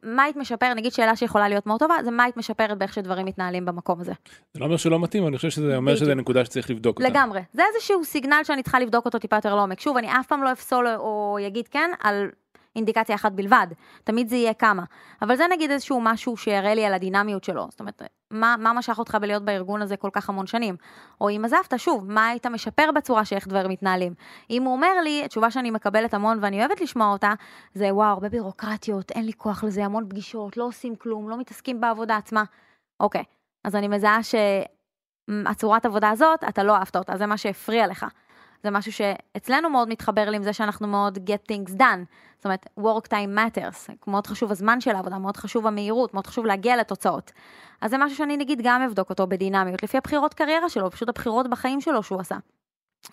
מה היית משפרת, נגיד שאלה שיכולה להיות מאוד טובה, זה מה היית משפרת באיך שדברים מתנהלים במקום הזה. זה לא אומר שלא מתאים, אני חושב שזה אומר שזה נקודה שצריך לבדוק אותה. לגמרי. זה איזשהו סיגנל שאני צריכה לבדוק אותו טיפה יותר לעומק. שוב, אני אף פעם לא אפסול או יגיד כן על אינדיקציה אחת בלבד. תמיד זה יהיה כמה. אבל זה נגיד איזשהו משהו שיראה לי על הדינמיות שלו. זאת אומרת, מה משך אותך בלהיות בארגון הזה כל כך המון שנים? או אם עזבת, שוב, מה היית משפר בצורה שאיך דברים מתנהלים? אם הוא אומר לי, התשובה שאני מקבלת המון ואני אוהבת לשמוע אותה, זה וואו, הרבה בירוקרטיות, אין לי כוח לזה, המון פגישות, לא עושים כלום, לא מתעסקים בעבודה עצמה. אוקיי, אז אני מזהה שהצורת עבודה הזאת, אתה לא אהבת אותה, זה מה שהפריע לך. זה משהו שאצלנו מאוד מתחבר לי עם זה שאנחנו מאוד get things done. זאת אומרת, work time matters. מאוד חשוב הזמן של העבודה, מאוד חשוב המהירות, מאוד חשוב להגיע לתוצאות. אז זה משהו שאני נגיד גם אבדוק אותו בדינמיות, לפי הבחירות קריירה שלו, פשוט הבחירות בחיים שלו שהוא עשה.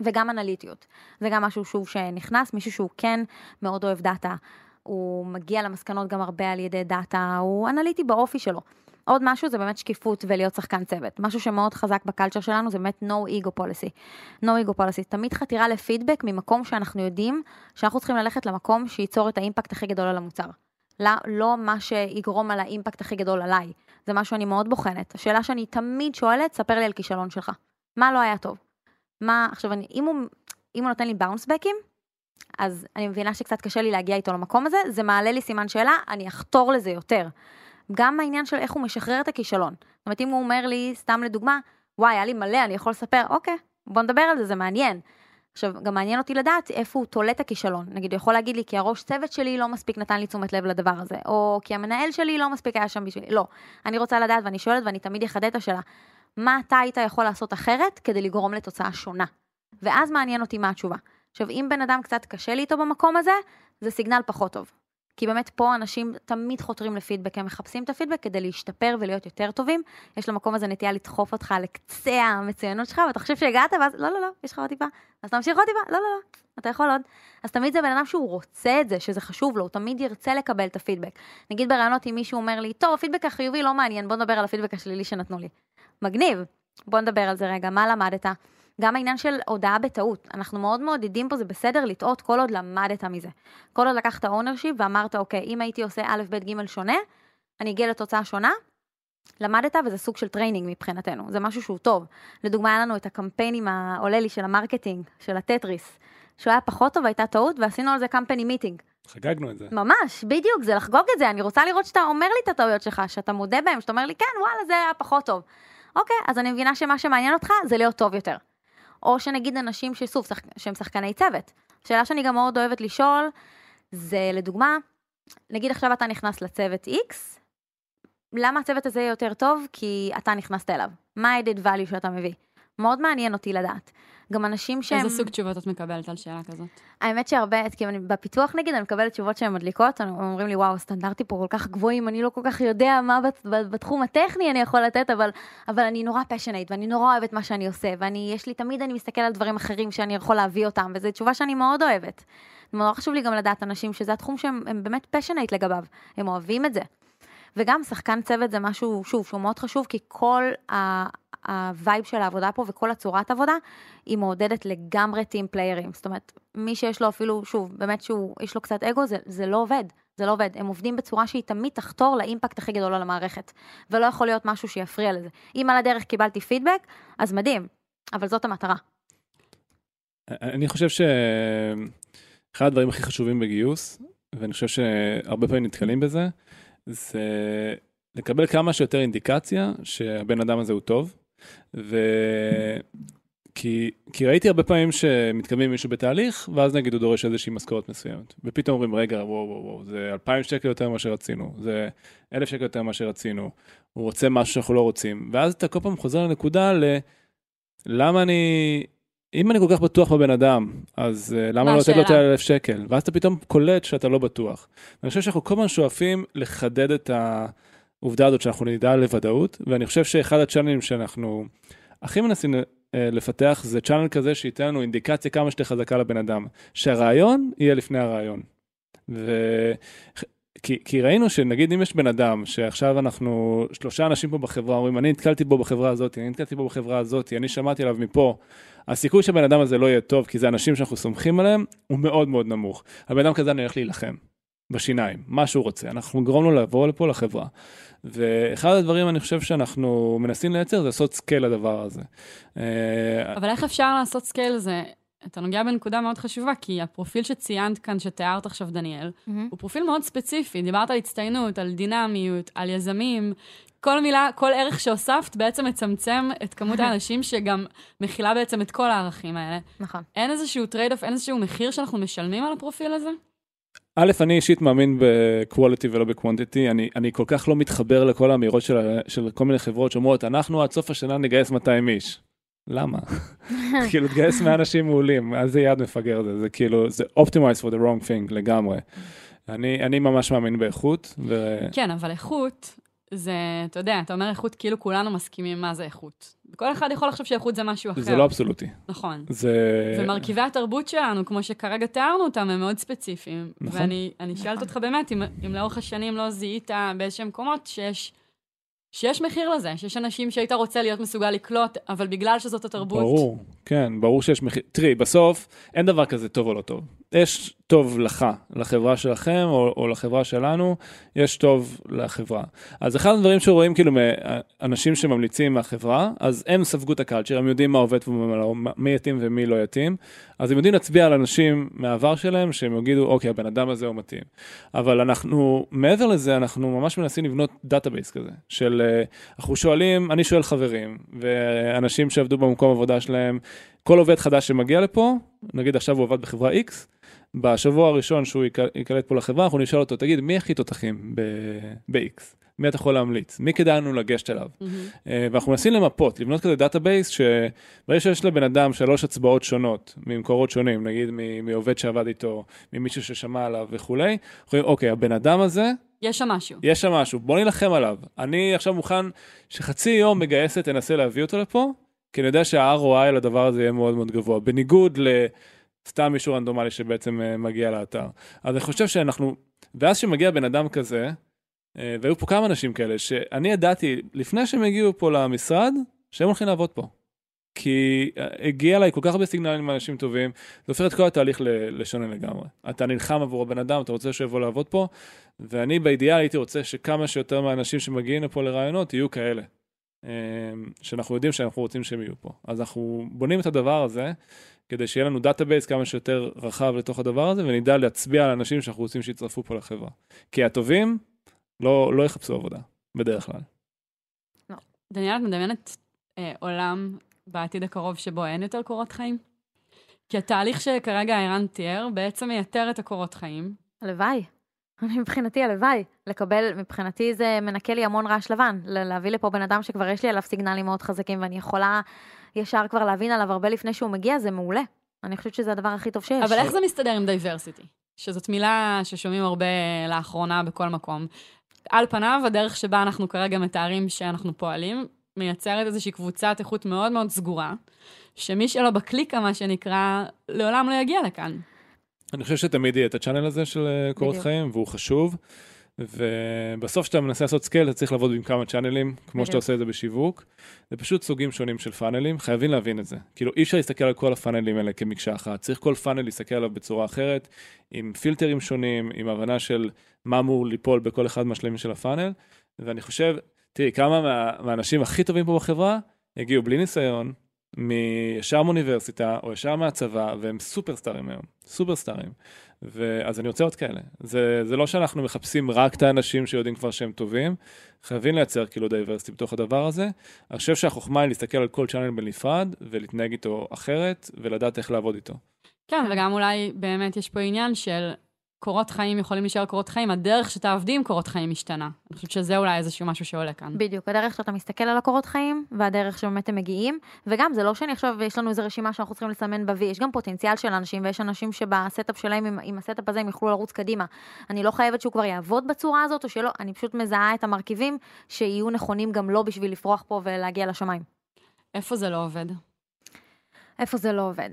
וגם אנליטיות. זה גם משהו שוב שנכנס, מישהו שהוא כן מאוד אוהב דאטה. הוא מגיע למסקנות גם הרבה על ידי דאטה, הוא אנליטי באופי שלו. עוד משהו זה באמת שקיפות ולהיות שחקן צוות. משהו שמאוד חזק בקלצ'ר שלנו זה באמת no ego policy. no ego policy. תמיד חתירה לפידבק ממקום שאנחנו יודעים שאנחנו צריכים ללכת למקום שייצור את האימפקט הכי גדול על המוצר. לא מה שיגרום על האימפקט הכי גדול עליי. זה משהו שאני מאוד בוחנת. השאלה שאני תמיד שואלת, ספר לי על כישלון שלך. מה לא היה טוב? עכשיו, אם הוא נותן לי באונסבקים, אז אני מבינה שקצת קשה לי להגיע איתו למקום הזה. זה מעלה לי סימן שאלה, אני אחתור לזה יותר. גם העניין של איך הוא משחרר את הכישלון. זאת אומרת, אם הוא אומר לי, סתם לדוגמה, וואי, היה לי מלא, אני יכול לספר, אוקיי, בוא נדבר על זה, זה מעניין. עכשיו, גם מעניין אותי לדעת איפה הוא תולה את הכישלון. נגיד, הוא יכול להגיד לי, כי הראש צוות שלי לא מספיק נתן לי תשומת לב לדבר הזה, או כי המנהל שלי לא מספיק היה שם בשבילי. לא, אני רוצה לדעת, ואני שואלת, ואני תמיד יחדד את השאלה, מה אתה היית יכול לעשות אחרת כדי לגרום לתוצאה שונה? ואז מעניין אותי מה התשובה. עכשיו, אם בן אדם קצת קשה לי איתו במקום הזה, זה סיגנל פחות טוב. כי באמת פה אנשים תמיד חותרים לפידבק, הם מחפשים את הפידבק כדי להשתפר ולהיות יותר טובים. יש למקום הזה נטייה לדחוף אותך לקצה המצוינות שלך, ואתה חושב שהגעת, ואז לא, לא, לא, יש לך עוד טיפה, אז תמשיך עוד טיפה, לא, לא, לא, אתה יכול עוד. אז תמיד זה בן אדם שהוא רוצה את זה, שזה חשוב לו, הוא תמיד ירצה לקבל את הפידבק. נגיד ברעיונות אם מישהו אומר לי, טוב, הפידבק החיובי לא מעניין, בוא נדבר על הפידבק השלילי שנתנו לי. מגניב, בוא נדבר על זה רגע, מה למדת? גם העניין של הודעה בטעות, אנחנו מאוד מעודדים פה, זה בסדר לטעות כל עוד למדת מזה. כל עוד לקחת ownership ואמרת, אוקיי, אם הייתי עושה א', ב', ג' שונה, אני אגיע לתוצאה שונה, למדת וזה סוג של טריינינג מבחינתנו, זה משהו שהוא טוב. לדוגמה, היה לנו את הקמפיינים העולה לי של המרקטינג, של הטטריס, שהוא היה פחות טוב, הייתה טעות, ועשינו על זה קמפייני מיטינג. חגגנו את זה. ממש, בדיוק, זה לחגוג את זה, אני רוצה לראות שאתה אומר לי את הטעויות שלך, שאתה מודה בהם, שאתה אומר לי, כן, וואלה, זה היה פחות טוב. אוקיי, אז אני מבינה שמה שמעניין אותך זה להיות טוב יותר. או שנגיד אנשים שהם שחקני צוות. שאלה שאני גם מאוד אוהבת לשאול, זה לדוגמה, נגיד עכשיו אתה נכנס לצוות X, למה הצוות הזה יהיה יותר טוב? כי אתה נכנסת אליו. מה ה-added value שאתה מביא? מאוד מעניין אותי לדעת. גם אנשים שהם... איזה סוג תשובות את מקבלת על שאלה כזאת? האמת שהרבה, כי בפיתוח נגיד, אני מקבלת תשובות שהן מדליקות, אומרים לי, וואו, סטנדרטים פה כל כך גבוהים, אני לא כל כך יודע מה בתחום הטכני אני יכול לתת, אבל אני נורא פשנאית, ואני נורא אוהבת מה שאני עושה, תמיד אני מסתכל על דברים אחרים שאני יכול להביא אותם, וזו תשובה שאני מאוד אוהבת. מאוד חשוב לי גם לדעת אנשים שזה התחום שהם באמת פשנאית לגביו, הם אוהבים את זה. וגם שחקן צוות זה משהו, שוב, שהוא מאוד חשוב, כי כל הווייב של העבודה פה וכל הצורת עבודה, היא מעודדת לגמרי טים פליירים. זאת אומרת, מי שיש לו אפילו, שוב, באמת שיש לו קצת אגו, זה לא עובד. זה לא עובד. הם עובדים בצורה שהיא תמיד תחתור לאימפקט הכי גדול על המערכת. ולא יכול להיות משהו שיפריע לזה. אם על הדרך קיבלתי פידבק, אז מדהים. אבל זאת המטרה. אני חושב שאחד הדברים הכי חשובים בגיוס, ואני חושב שהרבה פעמים נתקלים בזה, זה לקבל כמה שיותר אינדיקציה שהבן אדם הזה הוא טוב, כי ראיתי הרבה פעמים שמתקדמים מישהו בתהליך, ואז נגיד הוא דורש איזושהי משכורת מסוימת, ופתאום אומרים, רגע, וואו, וואו, וואו, זה 2,000 שקל יותר ממה שרצינו, זה 1,000 שקל יותר ממה שרצינו, הוא רוצה משהו שאנחנו לא רוצים, ואז אתה כל פעם חוזר לנקודה למה אני... אם אני כל כך בטוח בבן אדם, אז למה לא לתת לו את 1,000 שקל? ואז אתה פתאום קולט שאתה לא בטוח. אני חושב שאנחנו כל הזמן שואפים לחדד את העובדה הזאת שאנחנו נדע לוודאות, ואני חושב שאחד הצ'אנלים שאנחנו הכי מנסים לפתח, זה צ'אנל כזה שייתן לנו אינדיקציה כמה שתהיה חזקה לבן אדם, שהרעיון יהיה לפני הרעיון. כי ראינו שנגיד אם יש בן אדם, שעכשיו אנחנו, 3 אנשים פה בחברה, אומרים, אני נתקלתי בו בחברה הזאת, אני שמעתי עליו מפה, הסיכוי שהבן אדם הזה לא יהיה טוב, כי זה אנשים שאנחנו סומכים עליהם, הוא מאוד מאוד נמוך. הבן אדם כזה נלך להילחם, בשיניים, מה שהוא רוצה. אנחנו גרום לו לבוא לפה לחברה. ואחד הדברים אני חושב שאנחנו מנסים לייצר, זה לעשות סקייל לדבר הזה. אבל איך אפשר לעשות סקייל זה? אתה נוגע בנקודה מאוד חשובה, כי הפרופיל שציינת כאן, שתיארת עכשיו, דניאל, הוא פרופיל מאוד ספציפי. דיברת על הצטיינות, על דינמיות, על יזמים. כל מילה, כל ערך שהוספת בעצם מצמצם את כמות האנשים שגם מכילה בעצם את כל הערכים האלה. נכון. אין איזשהו טרייד-אוף, אין איזשהו מחיר שאנחנו משלמים על הפרופיל הזה? א', אני אישית מאמין ב-quality ולא ב-quantity, אני כל כך לא מתחבר לכל האמירות של כל מיני חברות שאומרות, אנחנו עד סוף השנה נגייס 200 איש. למה? כאילו, תגייס 100 אנשים מעולים, אז זה יד מפגר זה, זה כאילו, זה optimize for the wrong thing לגמרי. אני ממש מאמין באיכות. כן, אבל איכות, זה, אתה יודע, אתה אומר איכות, כאילו כולנו מסכימים מה זה איכות. כל אחד יכול לחשוב שאיכות זה משהו אחר. זה לא אבסולוטי. נכון. ומרכיבי התרבות שלנו, כמו שכרגע תיארנו אותם, הם מאוד ספציפיים. נכון. ואני שאלת אותך באמת, אם לאורך השנים לא זיהית באיזשהם קומות שיש מחיר לזה, שיש אנשים שהיית רוצה להיות מסוגל לקלוט, אבל בגלל שזאת התרבות... ברור, כן, ברור שיש מחיר. תראי, בסוף אין דבר כזה טוב או לא טוב. יש טוב לך, לחברה שלכם או לחברה שלנו, יש טוב לחברה. אז אחד הדברים שרואים כאילו אנשים שממליצים מהחברה, אז הם ספגו את הקלצ'ר, הם יודעים מה עובד ומי יתאים ומי לא יתאים, אז הם יודעים להצביע על אנשים מהעבר שלהם, שהם יגידו, אוקיי, הבן אדם הזה הוא מתאים. אבל אנחנו, מעבר לזה, אנחנו ממש מנסים לבנות דאטאבייס כזה, של אנחנו שואלים, אני שואל חברים, ואנשים שעבדו במקום עבודה שלהם, כל עובד חדש שמגיע לפה, נגיד עכשיו הוא עובד בחברה X, בשבוע הראשון שהוא יקלט פה לחברה, אנחנו נשאל אותו, תגיד, מי הכי תותחים ב-X? מי אתה יכול להמליץ? מי כדאי לנו לגשת אליו? ואנחנו מנסים למפות, לבנות כזה דאטאבייס, שברגע שיש לבן אדם 3 הצבעות שונות, ממקורות שונים, נגיד מעובד שעבד איתו, ממישהו ששמע עליו וכו', אנחנו אומרים, אוקיי, הבן אדם הזה, יש שם משהו. יש שם משהו, בוא נלחם עליו. אני עכשיו מוכן שחצי יום מגייסת, אנסה להביא אותו לפה, כי אני יודע שה-ROI לדבר הזה יהיה מאוד מאוד גבוה, בניגוד לסתם מישהו רנדומלי שבעצם מגיע לאתר. אז אני חושב שאנחנו, ואז שמגיע בן אדם כזה, והיו פה כמה אנשים כאלה, שאני ידעתי, לפני שהם הגיעו פה למשרד, שהם הולכים לעבוד פה. כי הגיע אליי כל כך הרבה סיגנלים מאנשים טובים, זה הופך את כל התהליך לשונה לגמרי. אתה נלחם עבור הבן אדם, אתה רוצה שיבוא לעבוד פה, ואני באידיאל הייתי רוצה שכמה שיותר מהאנשים שמגיעים לפה לרעיונות יהיו כאלה. שאנחנו יודעים שאנחנו רוצים שהם יהיו פה. אז אנחנו בונים את הדבר הזה, כדי שיהיה לנו דאטאבייס כמה שיותר רחב לתוך הדבר הזה, ונדע להצביע על אנשים שאנחנו רוצים שיצרפו פה לחברה. כי הטובים לא יחפשו עבודה, בדרך כלל. לא. דניאל, את מדמיינת עולם בעתיד הקרוב שבו אין יותר קורות חיים? כי התהליך שכרגע איראן תיאר, בעצם מייתר את הקורות חיים. הלוואי. מבחינתי, הלוואי, לקבל, מבחינתי זה מנקה לי המון רעש לבן, להביא לפה בן אדם שכבר יש לי עליו סיגנלים מאוד חזקים, ואני יכולה ישר כבר להבין עליו הרבה לפני שהוא מגיע, זה מעולה. אני חושבת שזה הדבר הכי טוב שיש. אבל איך זה מסתדר עם דייברסיטי? שזאת מילה ששומעים הרבה לאחרונה בכל מקום. על פניו, הדרך שבה אנחנו כרגע מתארים שאנחנו פועלים, מייצרת איזושהי קבוצת איכות מאוד מאוד סגורה, שמי שלא בקליקה, מה שנקרא, לעולם לא יגיע לכאן. אני חושב שתמיד יהיה את הצ'אנל הזה של קורות חיים, והוא חשוב, ובסוף שאתה מנסה לעשות סקייל, אתה צריך לעבוד עם כמה צ'אנלים, כמו שאתה עושה את זה בשיווק, זה פשוט סוגים שונים של פאנלים, חייבים להבין את זה. כאילו אי אפשר להסתכל על כל הפאנלים האלה כמקשה אחת, צריך כל פאנל להסתכל עליו בצורה אחרת, עם פילטרים שונים, עם הבנה של מה אמור ליפול בכל אחד מהשלבים של הפאנל, ואני חושב, תראי, כמה מהאנשים הכי טובים פה בחברה הגיעו בלי ניסיון, מישר מאוניברסיטה, או ישר מהצבא, והם סופרסטרים היום, סופרסטרים. אז אני רוצה עוד כאלה. זה לא שאנחנו מחפשים רק את האנשים שיודעים כבר שהם טובים, חייבים לייצר כאילו דייברסיטי בתוך הדבר הזה. אני חושב שהחוכמה היא להסתכל על כל צ'אנל בנפרד, ולהתנהג איתו אחרת, ולדעת איך לעבוד איתו. כן, וגם אולי באמת יש פה עניין של קורות חיים יכולים להישאר קורות חיים, הדרך שאתה עובד עם קורות חיים משתנה. אני חושבת שזה אולי איזשהו משהו שעולה כאן. בדיוק, הדרך שאתה מסתכל על הקורות חיים, והדרך שבאמת הם מגיעים, וגם זה לא שאני עכשיו, יש לנו איזו רשימה שאנחנו צריכים לסמן ב-V, יש גם פוטנציאל של אנשים, ויש אנשים שבסטאפ שלהם, עם הסטאפ הזה, הם יוכלו לרוץ קדימה. אני לא חייבת שהוא כבר יעבוד בצורה הזאת, או שלא, אני פשוט מזהה את המרכיבים, שיהיו נכונים גם לא בשביל לפרוח פה ולהגיע לשמיים. איפה זה לא עובד?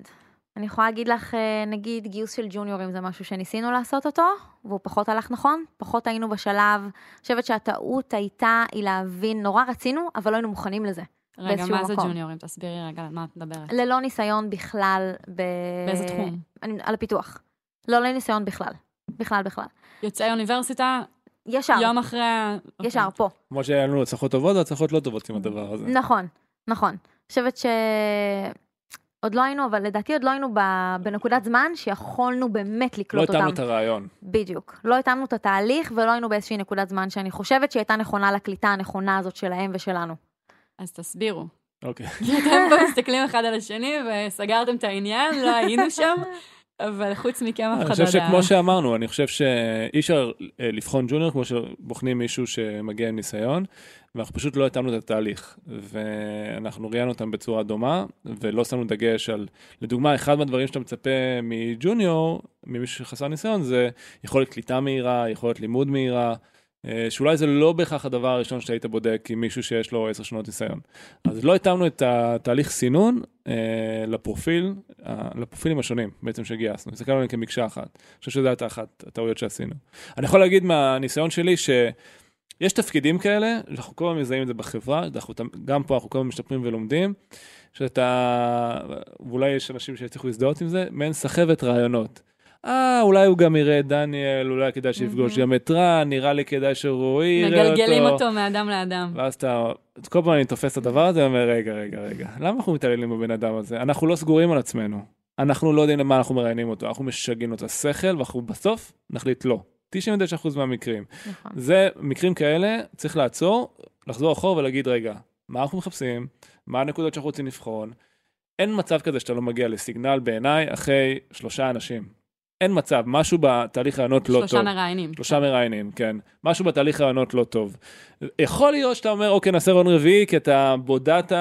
אני יכולה להגיד לך, נגיד, גיוס של ג'וניורים זה משהו שניסינו לעשות אותו, והוא פחות הלך נכון, פחות היינו בשלב, אני חושבת שהטעות הייתה היא להבין, נורא רצינו, אבל לא היינו מוכנים לזה. רגע, מה זה ג'וניורים? תסבירי רגע, מה את מדברת? ללא ניסיון בכלל. באיזה תחום? על הפיתוח. לא לניסיון בכלל. בכלל, בכלל. יוצאי אוניברסיטה, ישר. יום אחרי... ישר, פה. כמו שהיה לנו הצלחות טובות, והצלחות לא טובות עם הדבר הזה. נכון, נכון. חושבת ש... עוד לא היינו, אבל לדעתי עוד לא היינו בנקודת זמן שיכולנו באמת לקלוט אותם. לא התאמנו את הרעיון. בדיוק. לא התאמנו את התהליך, ולא היינו באיזושהי נקודת זמן שאני חושבת שהייתה נכונה לקליטה הנכונה הזאת שלהם ושלנו. אז תסבירו. אוקיי. אתם מסתכלים אחד על השני, וסגרתם את העניין, לא היינו שם, אבל חוץ מכם אף אחד לא יודע. אני חושב שכמו שאמרנו, אני חושב שאי אפשר לבחון ג'וניור, כמו שבוחנים מישהו שמגיע עם ניסיון, ואנחנו פשוט לא התאמנו את התהליך, ואנחנו ראיינו אותם בצורה דומה, ולא שמנו דגש על, לדוגמה, אחד מהדברים שאתה מצפה מג'וניור, ממישהו שחסר ניסיון, זה יכולת קליטה מהירה, יכולת לימוד מהירה, שאולי זה לא בהכרח הדבר הראשון שאתה היית בודק עם מישהו שיש לו 10 שנות ניסיון. אז לא התאמנו את התהליך סינון לפרופילים השונים בעצם שגייסנו. הסתכלנו עליהם כמקשה אחת. אני חושב שזו הייתה אחת הטעויות שעשינו. אני יכול להגיד מהניסיון שלי שיש תפקידים כאלה, אנחנו כל הזמן מזהים את זה בחברה, גם פה אנחנו כל הזמן משתפרים ולומדים, שאתה, ואולי יש אנשים שיצליחו להזדהות עם זה, מעין סחבת רעיונות. אולי הוא גם יראה דניאל, אולי כדאי שיפגוש גם את רן, נראה לי כדאי שרועי יראה אותו. מגלגלים אותו מאדם לאדם. ואז אתה, כל פעם אני תופס את הדבר הזה, ואומר, רגע, למה אנחנו מתעללים בבן אדם הזה? אנחנו לא סגורים על עצמנו. אנחנו לא יודעים למה אנחנו מראיינים אותו. אנחנו משגעים לו את השכל, ואנחנו בסוף נחליט לא. 99% מהמקרים. נכון. זה, מקרים כאלה, צריך לעצור, לחזור אחור ולהגיד, רגע, מה אנחנו מחפשים? מה הנקודות שאנחנו רוצים לבחון? אין מצב כזה שאתה לא מגיע לסיגנל בעיניי אחרי 3 אנשים. אין מצב, משהו בתהליך הרעיונות לא טוב. 3 מראיינים. 3 מראיינים, כן. משהו בתהליך הרעיונות לא טוב. יכול להיות שאתה אומר, אוקיי, נעשה רעיון רביעי, כי אתה בודעת...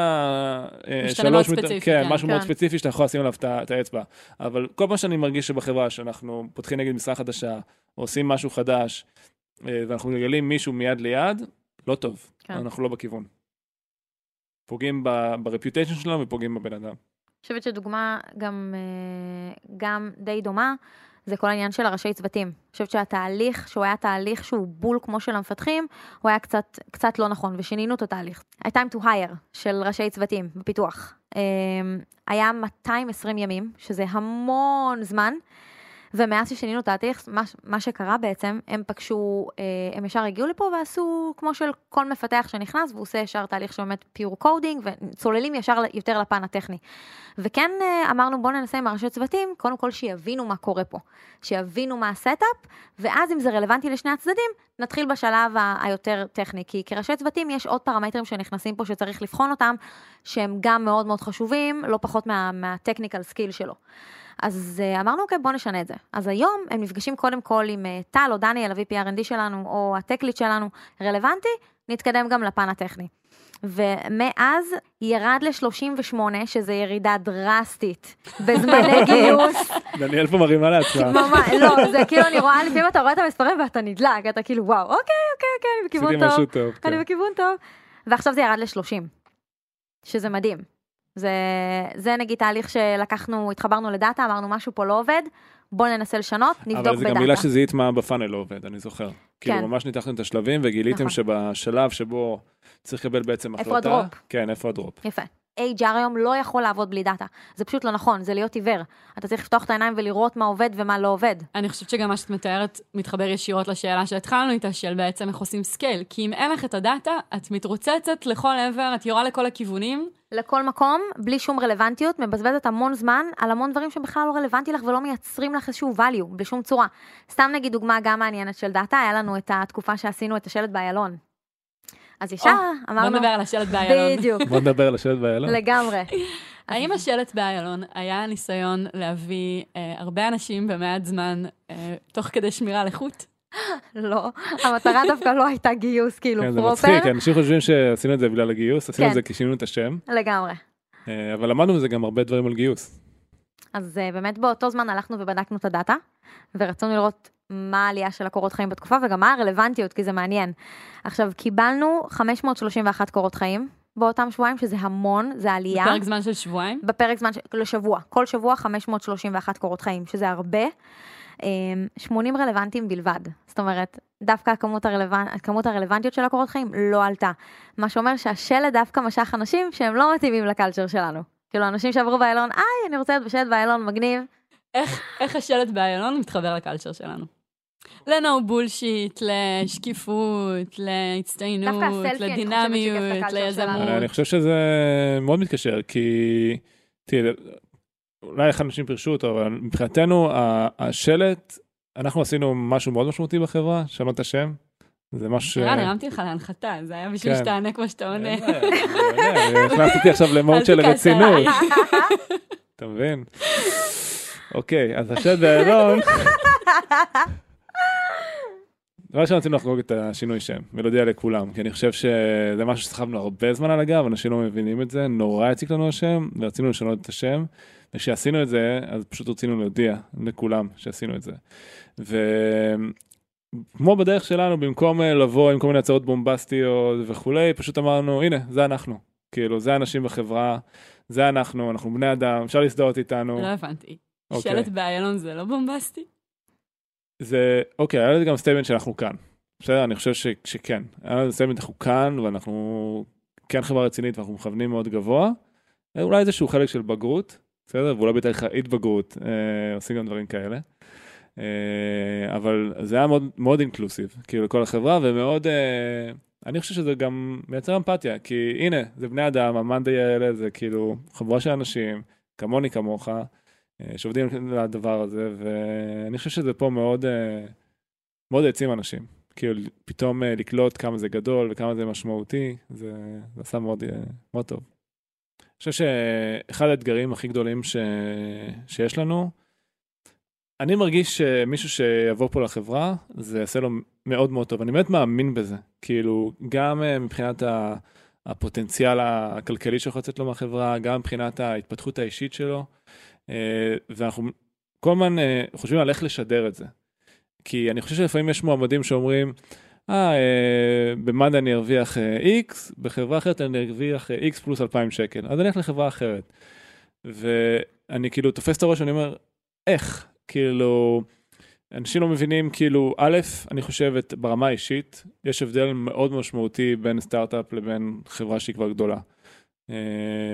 משתנה מאוד ספציפי. כן, משהו מאוד ספציפי שאתה יכול לשים עליו את האצבע. אבל כל פעם שאני מרגיש שבחברה, שאנחנו פותחים נגד משרה חדשה, עושים משהו חדש, ואנחנו מגלים מישהו מיד ליד, לא טוב. אנחנו לא בכיוון. פוגעים ברפיוטיישן שלנו ופוגעים בבן אדם. אני חושבת שדוגמה גם די דומה, זה כל העניין של הראשי צוותים. אני חושבת שהתהליך, שהוא היה תהליך שהוא בול כמו של המפתחים, הוא היה קצת לא נכון, ושינינו את התהליך. ה-Time to hire של ראשי צוותים בפיתוח, היה 220 ימים, שזה המון זמן, ומאז ששינינו את התהליך, מה שקרה בעצם, הם פגשו, הם ישר הגיעו לפה ועשו כמו של כל מפתח שנכנס, והוא עושה ישר תהליך שעומד פיור קודינג, וצוללים ישר יותר לפן הטכני. וכן אמרנו, בואו ננסה עם הראשי צוותים, קודם כל שיבינו מה קורה פה, שיבינו מה הסטאפ, ואז אם זה רלוונטי לשני הצדדים, נתחיל בשלב היותר טכני, כי כראשי צוותים יש עוד פרמטרים שנכנסים פה שצריך לבחון אותם, שהם גם מאוד מאוד חשובים, לא פחות מהטכניקל סקיל שלו. אז אמרנו, אוקיי, בוא נשנה את זה. אז היום הם נפגשים קודם כל עם טל או דניאל, ה-VP R&D שלנו, או הטקליט שלנו, רלוונטי, נתקדם גם לפן הטכני. ומאז ירד ל-38, שזה ירידה דרסטית, בזמני גיוס. דניאל פה מרימה לעצמה. לא, זה כאילו אני רואה, לפעמים אתה רואה את המספרים ואתה נדלג, אתה כאילו וואו, אוקיי, אני בכיוון טוב. עשיתי משהו טוב. אני בכיוון טוב. ועכשיו זה ירד ל-30, שזה מדהים. זה נגיד תהליך שלקחנו, התחברנו לדאטה, אמרנו משהו פה לא עובד, בואו ננסה לשנות, נבדוק בדאטה. אבל זה גם מילה שזיהית מה בפאנל לא עובד, אני זוכר. כאילו ממש ניתחתם את השלבים וגיליתם שבשלב שבו צריך לקבל בעצם החלטה. איפה הדרופ. כן, איפה הדרופ. יפה. HR היום לא יכול לעבוד בלי דאטה. זה פשוט לא נכון, זה להיות עיוור. אתה צריך לפתוח את העיניים ולראות מה עובד ומה לא עובד. אני חושבת שגם מה שאת מתארת מתחבר ישירות לשאלה שהתחלנו איתה, של בעצם איך עושים סקייל. כי אם אין לך את הדאטה, את מתרוצצת לכל עבר, את יורה לכל הכיוונים. לכל מקום, בלי שום רלוונטיות, מבזבזת המון זמן על המון דברים שבכלל לא רלוונטי לך ולא מייצרים לך איזשהו value, בשום צורה. סתם נגיד דוגמה גם מעניינת של דאטה, היה לנו את התקופה שעשינו את השלט באיילון. אז ישר אמרנו... בוא נדבר על השלט באיילון. בדיוק. בוא נדבר על השלט באיילון. לגמרי. האם השלט באיילון היה ניסיון להביא הרבה אנשים במעט זמן תוך כדי שמירה לחוט? לא. המטרה דווקא לא הייתה גיוס, כאילו פרופר. זה מצחיק, אנשים חושבים שעשינו את זה בגלל הגיוס, עשינו את זה כי שינינו את השם. לגמרי. אבל למדנו מזה גם הרבה דברים על גיוס. אז באמת באותו זמן הלכנו ובדקנו את הדאטה, ורצינו לראות מה העלייה של הקורות חיים בתקופה, וגם מה הרלוונטיות, כי זה מעניין. עכשיו, קיבלנו 531 קורות חיים, באותם שבועיים, שזה המון, זה עלייה. בפרק זמן של שבועיים? בפרק זמן לשבוע. כל שבוע 531 קורות חיים, שזה הרבה. 80 רלוונטיים בלבד. זאת אומרת, דווקא כמות הרלוונטיות של הקורות חיים לא עלתה. מה שאומר שהשלד דווקא משך אנשים שהם לא מתאימים לקלצ'ר שלנו. כאילו, אנשים שעברו באיילון, אני רוצה להיות בשלד באיילון, מגניב. איך השלד באיילון מתחבר לקלצ'ר שלנו? לנו בולשיט, לשקיפות, להצטיינות, לדינמיות, ליזמות. אני חושב שזה מאוד מתקשר, כי אולי איך אנשים פרשו אותו, אבל מבחינתנו השלט, אנחנו עשינו משהו מאוד משמעותי בחברה, שנות השם, זה משהו... נראה, הרמתי לך להנחתה, זה היה בשביל שתענה כמו שאתה עונה. הכנסתי עכשיו למהות של הרצינות. אתה מבין? אוקיי, אז השלט באיילון... דבר שאני רצינו לחגוג את השינוי שם, ולהודיע לכולם, כי אני חושב שזה משהו שסחבנו הרבה זמן על הגב, אנשים לא מבינים את זה, נורא הציק לנו השם, ורצינו לשנות את השם, וכשעשינו את זה, אז פשוט רצינו להודיע לכולם שעשינו את זה. וכמו בדרך שלנו, במקום לבוא עם כל מיני הצעות בומבסטיות וכו', פשוט אמרנו, הנה, זה אנחנו. כאילו, זה האנשים בחברה, זה אנחנו בני אדם, אפשר להזדהות איתנו. לא הבנתי. שלט באיילון זה לא בומבסטי? זה, אוקיי, היה לזה גם סטיימנט שאנחנו כאן. בסדר, אני חושב שכן. היה לזה סטיימנט, אנחנו כאן, ואנחנו כן חברה רצינית, ואנחנו מכוונים מאוד גבוה. אולי איזשהו חלק של בגרות, בסדר? ואולי בתהליך ההתבגרות, עושים גם דברים כאלה. אבל זה היה מאוד אינקלוסיב, כאילו, לכל החברה, ומאוד, אני חושב שזה גם מייצר אמפתיה, כי הנה, זה בני אדם, המנדי האלה, זה כאילו חבורה של אנשים, כמוני, כמוך, שעובדים לדבר הזה, ואני חושב שזה פה מאוד, מאוד העצים אנשים. כאילו, פתאום לקלוט כמה זה גדול וכמה זה משמעותי, זה עשה מאוד, מאוד טוב. אני חושב שאחד האתגרים הכי גדולים שיש לנו, אני מרגיש שמישהו שיבוא פה לחברה, זה יעשה לו מאוד מאוד טוב. אני באמת מאמין בזה. כאילו, גם מבחינת הפוטנציאל הכלכלי שחוצת לו מהחברה, גם מבחינת ההתפתחות האישית שלו, ואנחנו כל הזמן חושבים על איך לשדר את זה. כי אני חושב שלפעמים יש מועמדים שאומרים, במאנדה אני ארוויח X, בחברה אחרת אני ארוויח X פלוס 2,000 שקל. אז אני אלך לחברה אחרת. ואני כאילו תופס את הראש ואני אומר, איך? כאילו, אנשים לא מבינים, כאילו, א', אני חושב ברמה האישית, יש הבדל מאוד משמעותי בין סטארט-אפ לבין חברה שהיא כבר גדולה.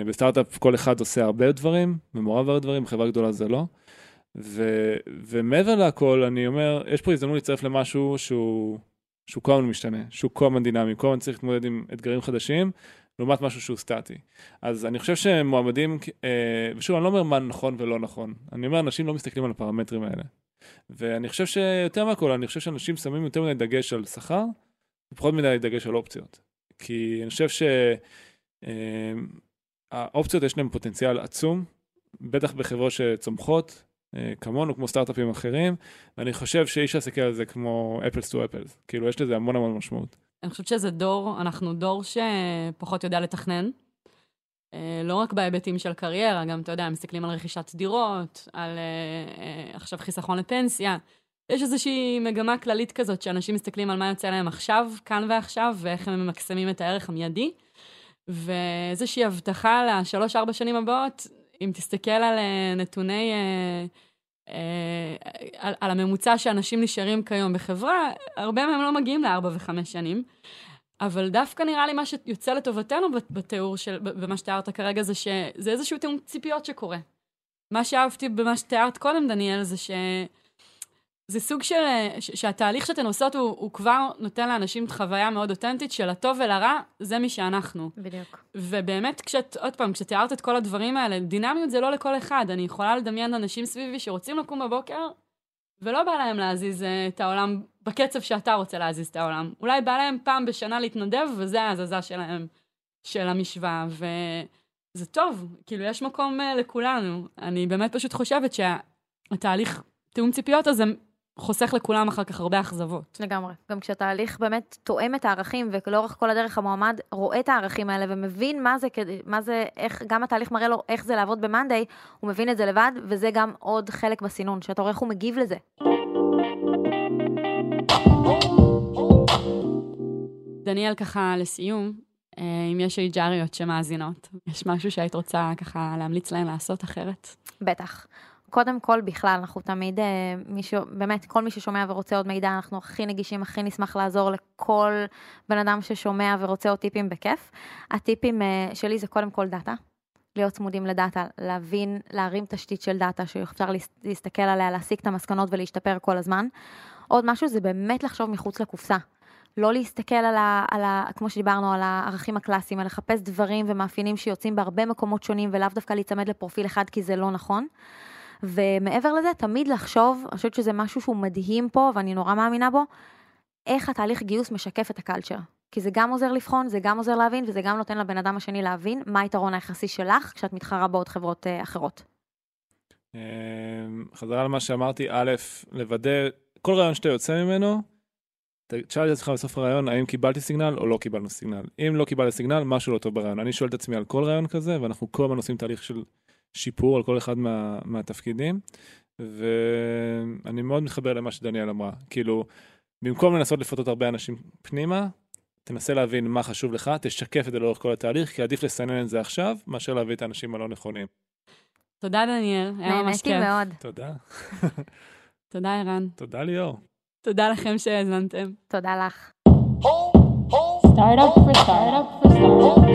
בסטארט-אפ כל אחד עושה הרבה דברים, ומעורב הרבה דברים, בחברה גדולה זה לא. ומעבר לכל, אני אומר, יש פה הזדמנות להצטרף למשהו שהוא כל הזמן משתנה, שהוא כל הזמן דינמי, כל הזמן צריך להתמודד עם אתגרים חדשים, לעומת משהו שהוא סטטי. אז אני חושב שמועמדים, ושוב, אני לא אומר מה נכון ולא נכון, אני אומר, אנשים לא מסתכלים על הפרמטרים האלה. ואני חושב שיותר מהכל, אני חושב שאנשים שמים יותר מדי דגש על שכר, ופחות מדי דגש על אופציות. כי אני חושב האופציות יש להם פוטנציאל עצום, בטח בחברות שצומחות, כמונו, כמו סטארט-אפים אחרים, ואני חושב שאיש שעסקה על זה כמו אפלס טו אפלס, כאילו יש לזה המון המון משמעות. אני חושבת שזה דור, אנחנו דור שפחות יודע לתכנן, לא רק בהיבטים של קריירה, גם אתה יודע, מסתכלים על רכישת דירות, על עכשיו חיסכון לפנסיה, יש איזושהי מגמה כללית כזאת, שאנשים מסתכלים על מה יוצא להם עכשיו, כאן ועכשיו, ואיך הם ממקסמים את הערך המיידי, ואיזושהי הבטחה ל3-4 שנים הבאות, אם תסתכל על נתוני, על הממוצע שאנשים נשארים כיום בחברה, הרבה מהם לא מגיעים ל4 ו5 שנים, אבל דווקא נראה לי מה שיוצא לטובתנו בתיאור של, במה שתיארת כרגע, זה שזה איזשהו תיאום ציפיות שקורה. מה שאהבתי במה שתיארת קודם, דניאל, זה זה סוג של, שהתהליך שאתן עושות הוא כבר נותן לאנשים חוויה מאוד אותנטית של הטוב ולרע, זה מי שאנחנו. בדיוק. ובאמת, עוד פעם, כשתיארת את כל הדברים האלה, דינמיות זה לא לכל אחד. אני יכולה לדמיין אנשים סביבי שרוצים לקום בבוקר, ולא בא להם להזיז את העולם בקצב שאתה רוצה להזיז את העולם. אולי בא להם פעם בשנה להתנדב, וזה ההזזה שלהם, של המשוואה. וזה טוב, כאילו יש מקום לכולנו. אני באמת פשוט חושבת שהתהליך תיאום ציפיות הזה חוסך לכולם אחר כך הרבה אכזבות. לגמרי. גם כשהתהליך באמת תואם את הערכים, ולאורך כל הדרך המועמד רואה את הערכים האלה, ומבין מה זה, איך, גם התהליך מראה לו איך זה לעבוד במנדי, הוא מבין את זה לבד, וזה גם עוד חלק בסינון, שאתה רואה איך הוא מגיב לזה. דניאל, ככה לסיום, אם יש HR'יות שמאזינות, יש משהו שהיית רוצה ככה להמליץ להן לעשות אחרת? בטח. קודם כל, בכלל, אנחנו תמיד, באמת, כל מי ששומע ורוצה עוד מידע, אנחנו הכי נגישים, הכי נשמח לעזור לכל בן אדם ששומע ורוצה עוד טיפים בכיף. הטיפים שלי זה קודם כל דאטה. להיות צמודים לדאטה, להבין, להרים תשתית של דאטה, שאפשר להסתכל עליה, להסיק את המסקנות ולהשתפר כל הזמן. עוד משהו זה באמת לחשוב מחוץ לקופסה. לא להסתכל כמו שדיברנו, על הערכים הקלאסיים, על לחפש דברים ומאפיינים שיוצאים בהרבה מקומות שונים, ולאו דווקא להצמד לפרופיל אחד, כי זה לא נכון. ומעבר לזה, תמיד לחשוב, אני חושבת שזה משהו שהוא מדהים פה, ואני נורא מאמינה בו, איך התהליך גיוס משקף את הקלצ'ר. כי זה גם עוזר לבחון, זה גם עוזר להבין, וזה גם נותן לבן אדם השני להבין מה היתרון היחסי שלך, כשאת מתחרה בעוד חברות אחרות. חזרה למה שאמרתי, א', לוודא, כל רעיון שאתה יוצא ממנו, תשאל את עצמך בסוף הרעיון, האם קיבלתי סיגנל או לא קיבלנו סיגנל. אם לא קיבלתי סיגנל, משהו לא טוב ברעיון. אני שואל את עצמי על כל רעיון כזה, ואנחנו כל הזמן עושים תהליך של שיפור על כל אחד מהתפקידים, ואני מאוד מתחבר למה שדניאל אמרה. כאילו, במקום לנסות לפתות הרבה אנשים פנימה, תנסה להבין מה חשוב לך, תשקף את זה לאורך כל התהליך, כי עדיף לסנן את זה עכשיו, מאשר להביא את האנשים הלא נכונים. תודה, דניאל. היה ממש כיף. מאוד. תודה. תודה, ערן. תודה, ליאור. תודה לכם שהזמנתם. תודה לך. Startup for startup for startup.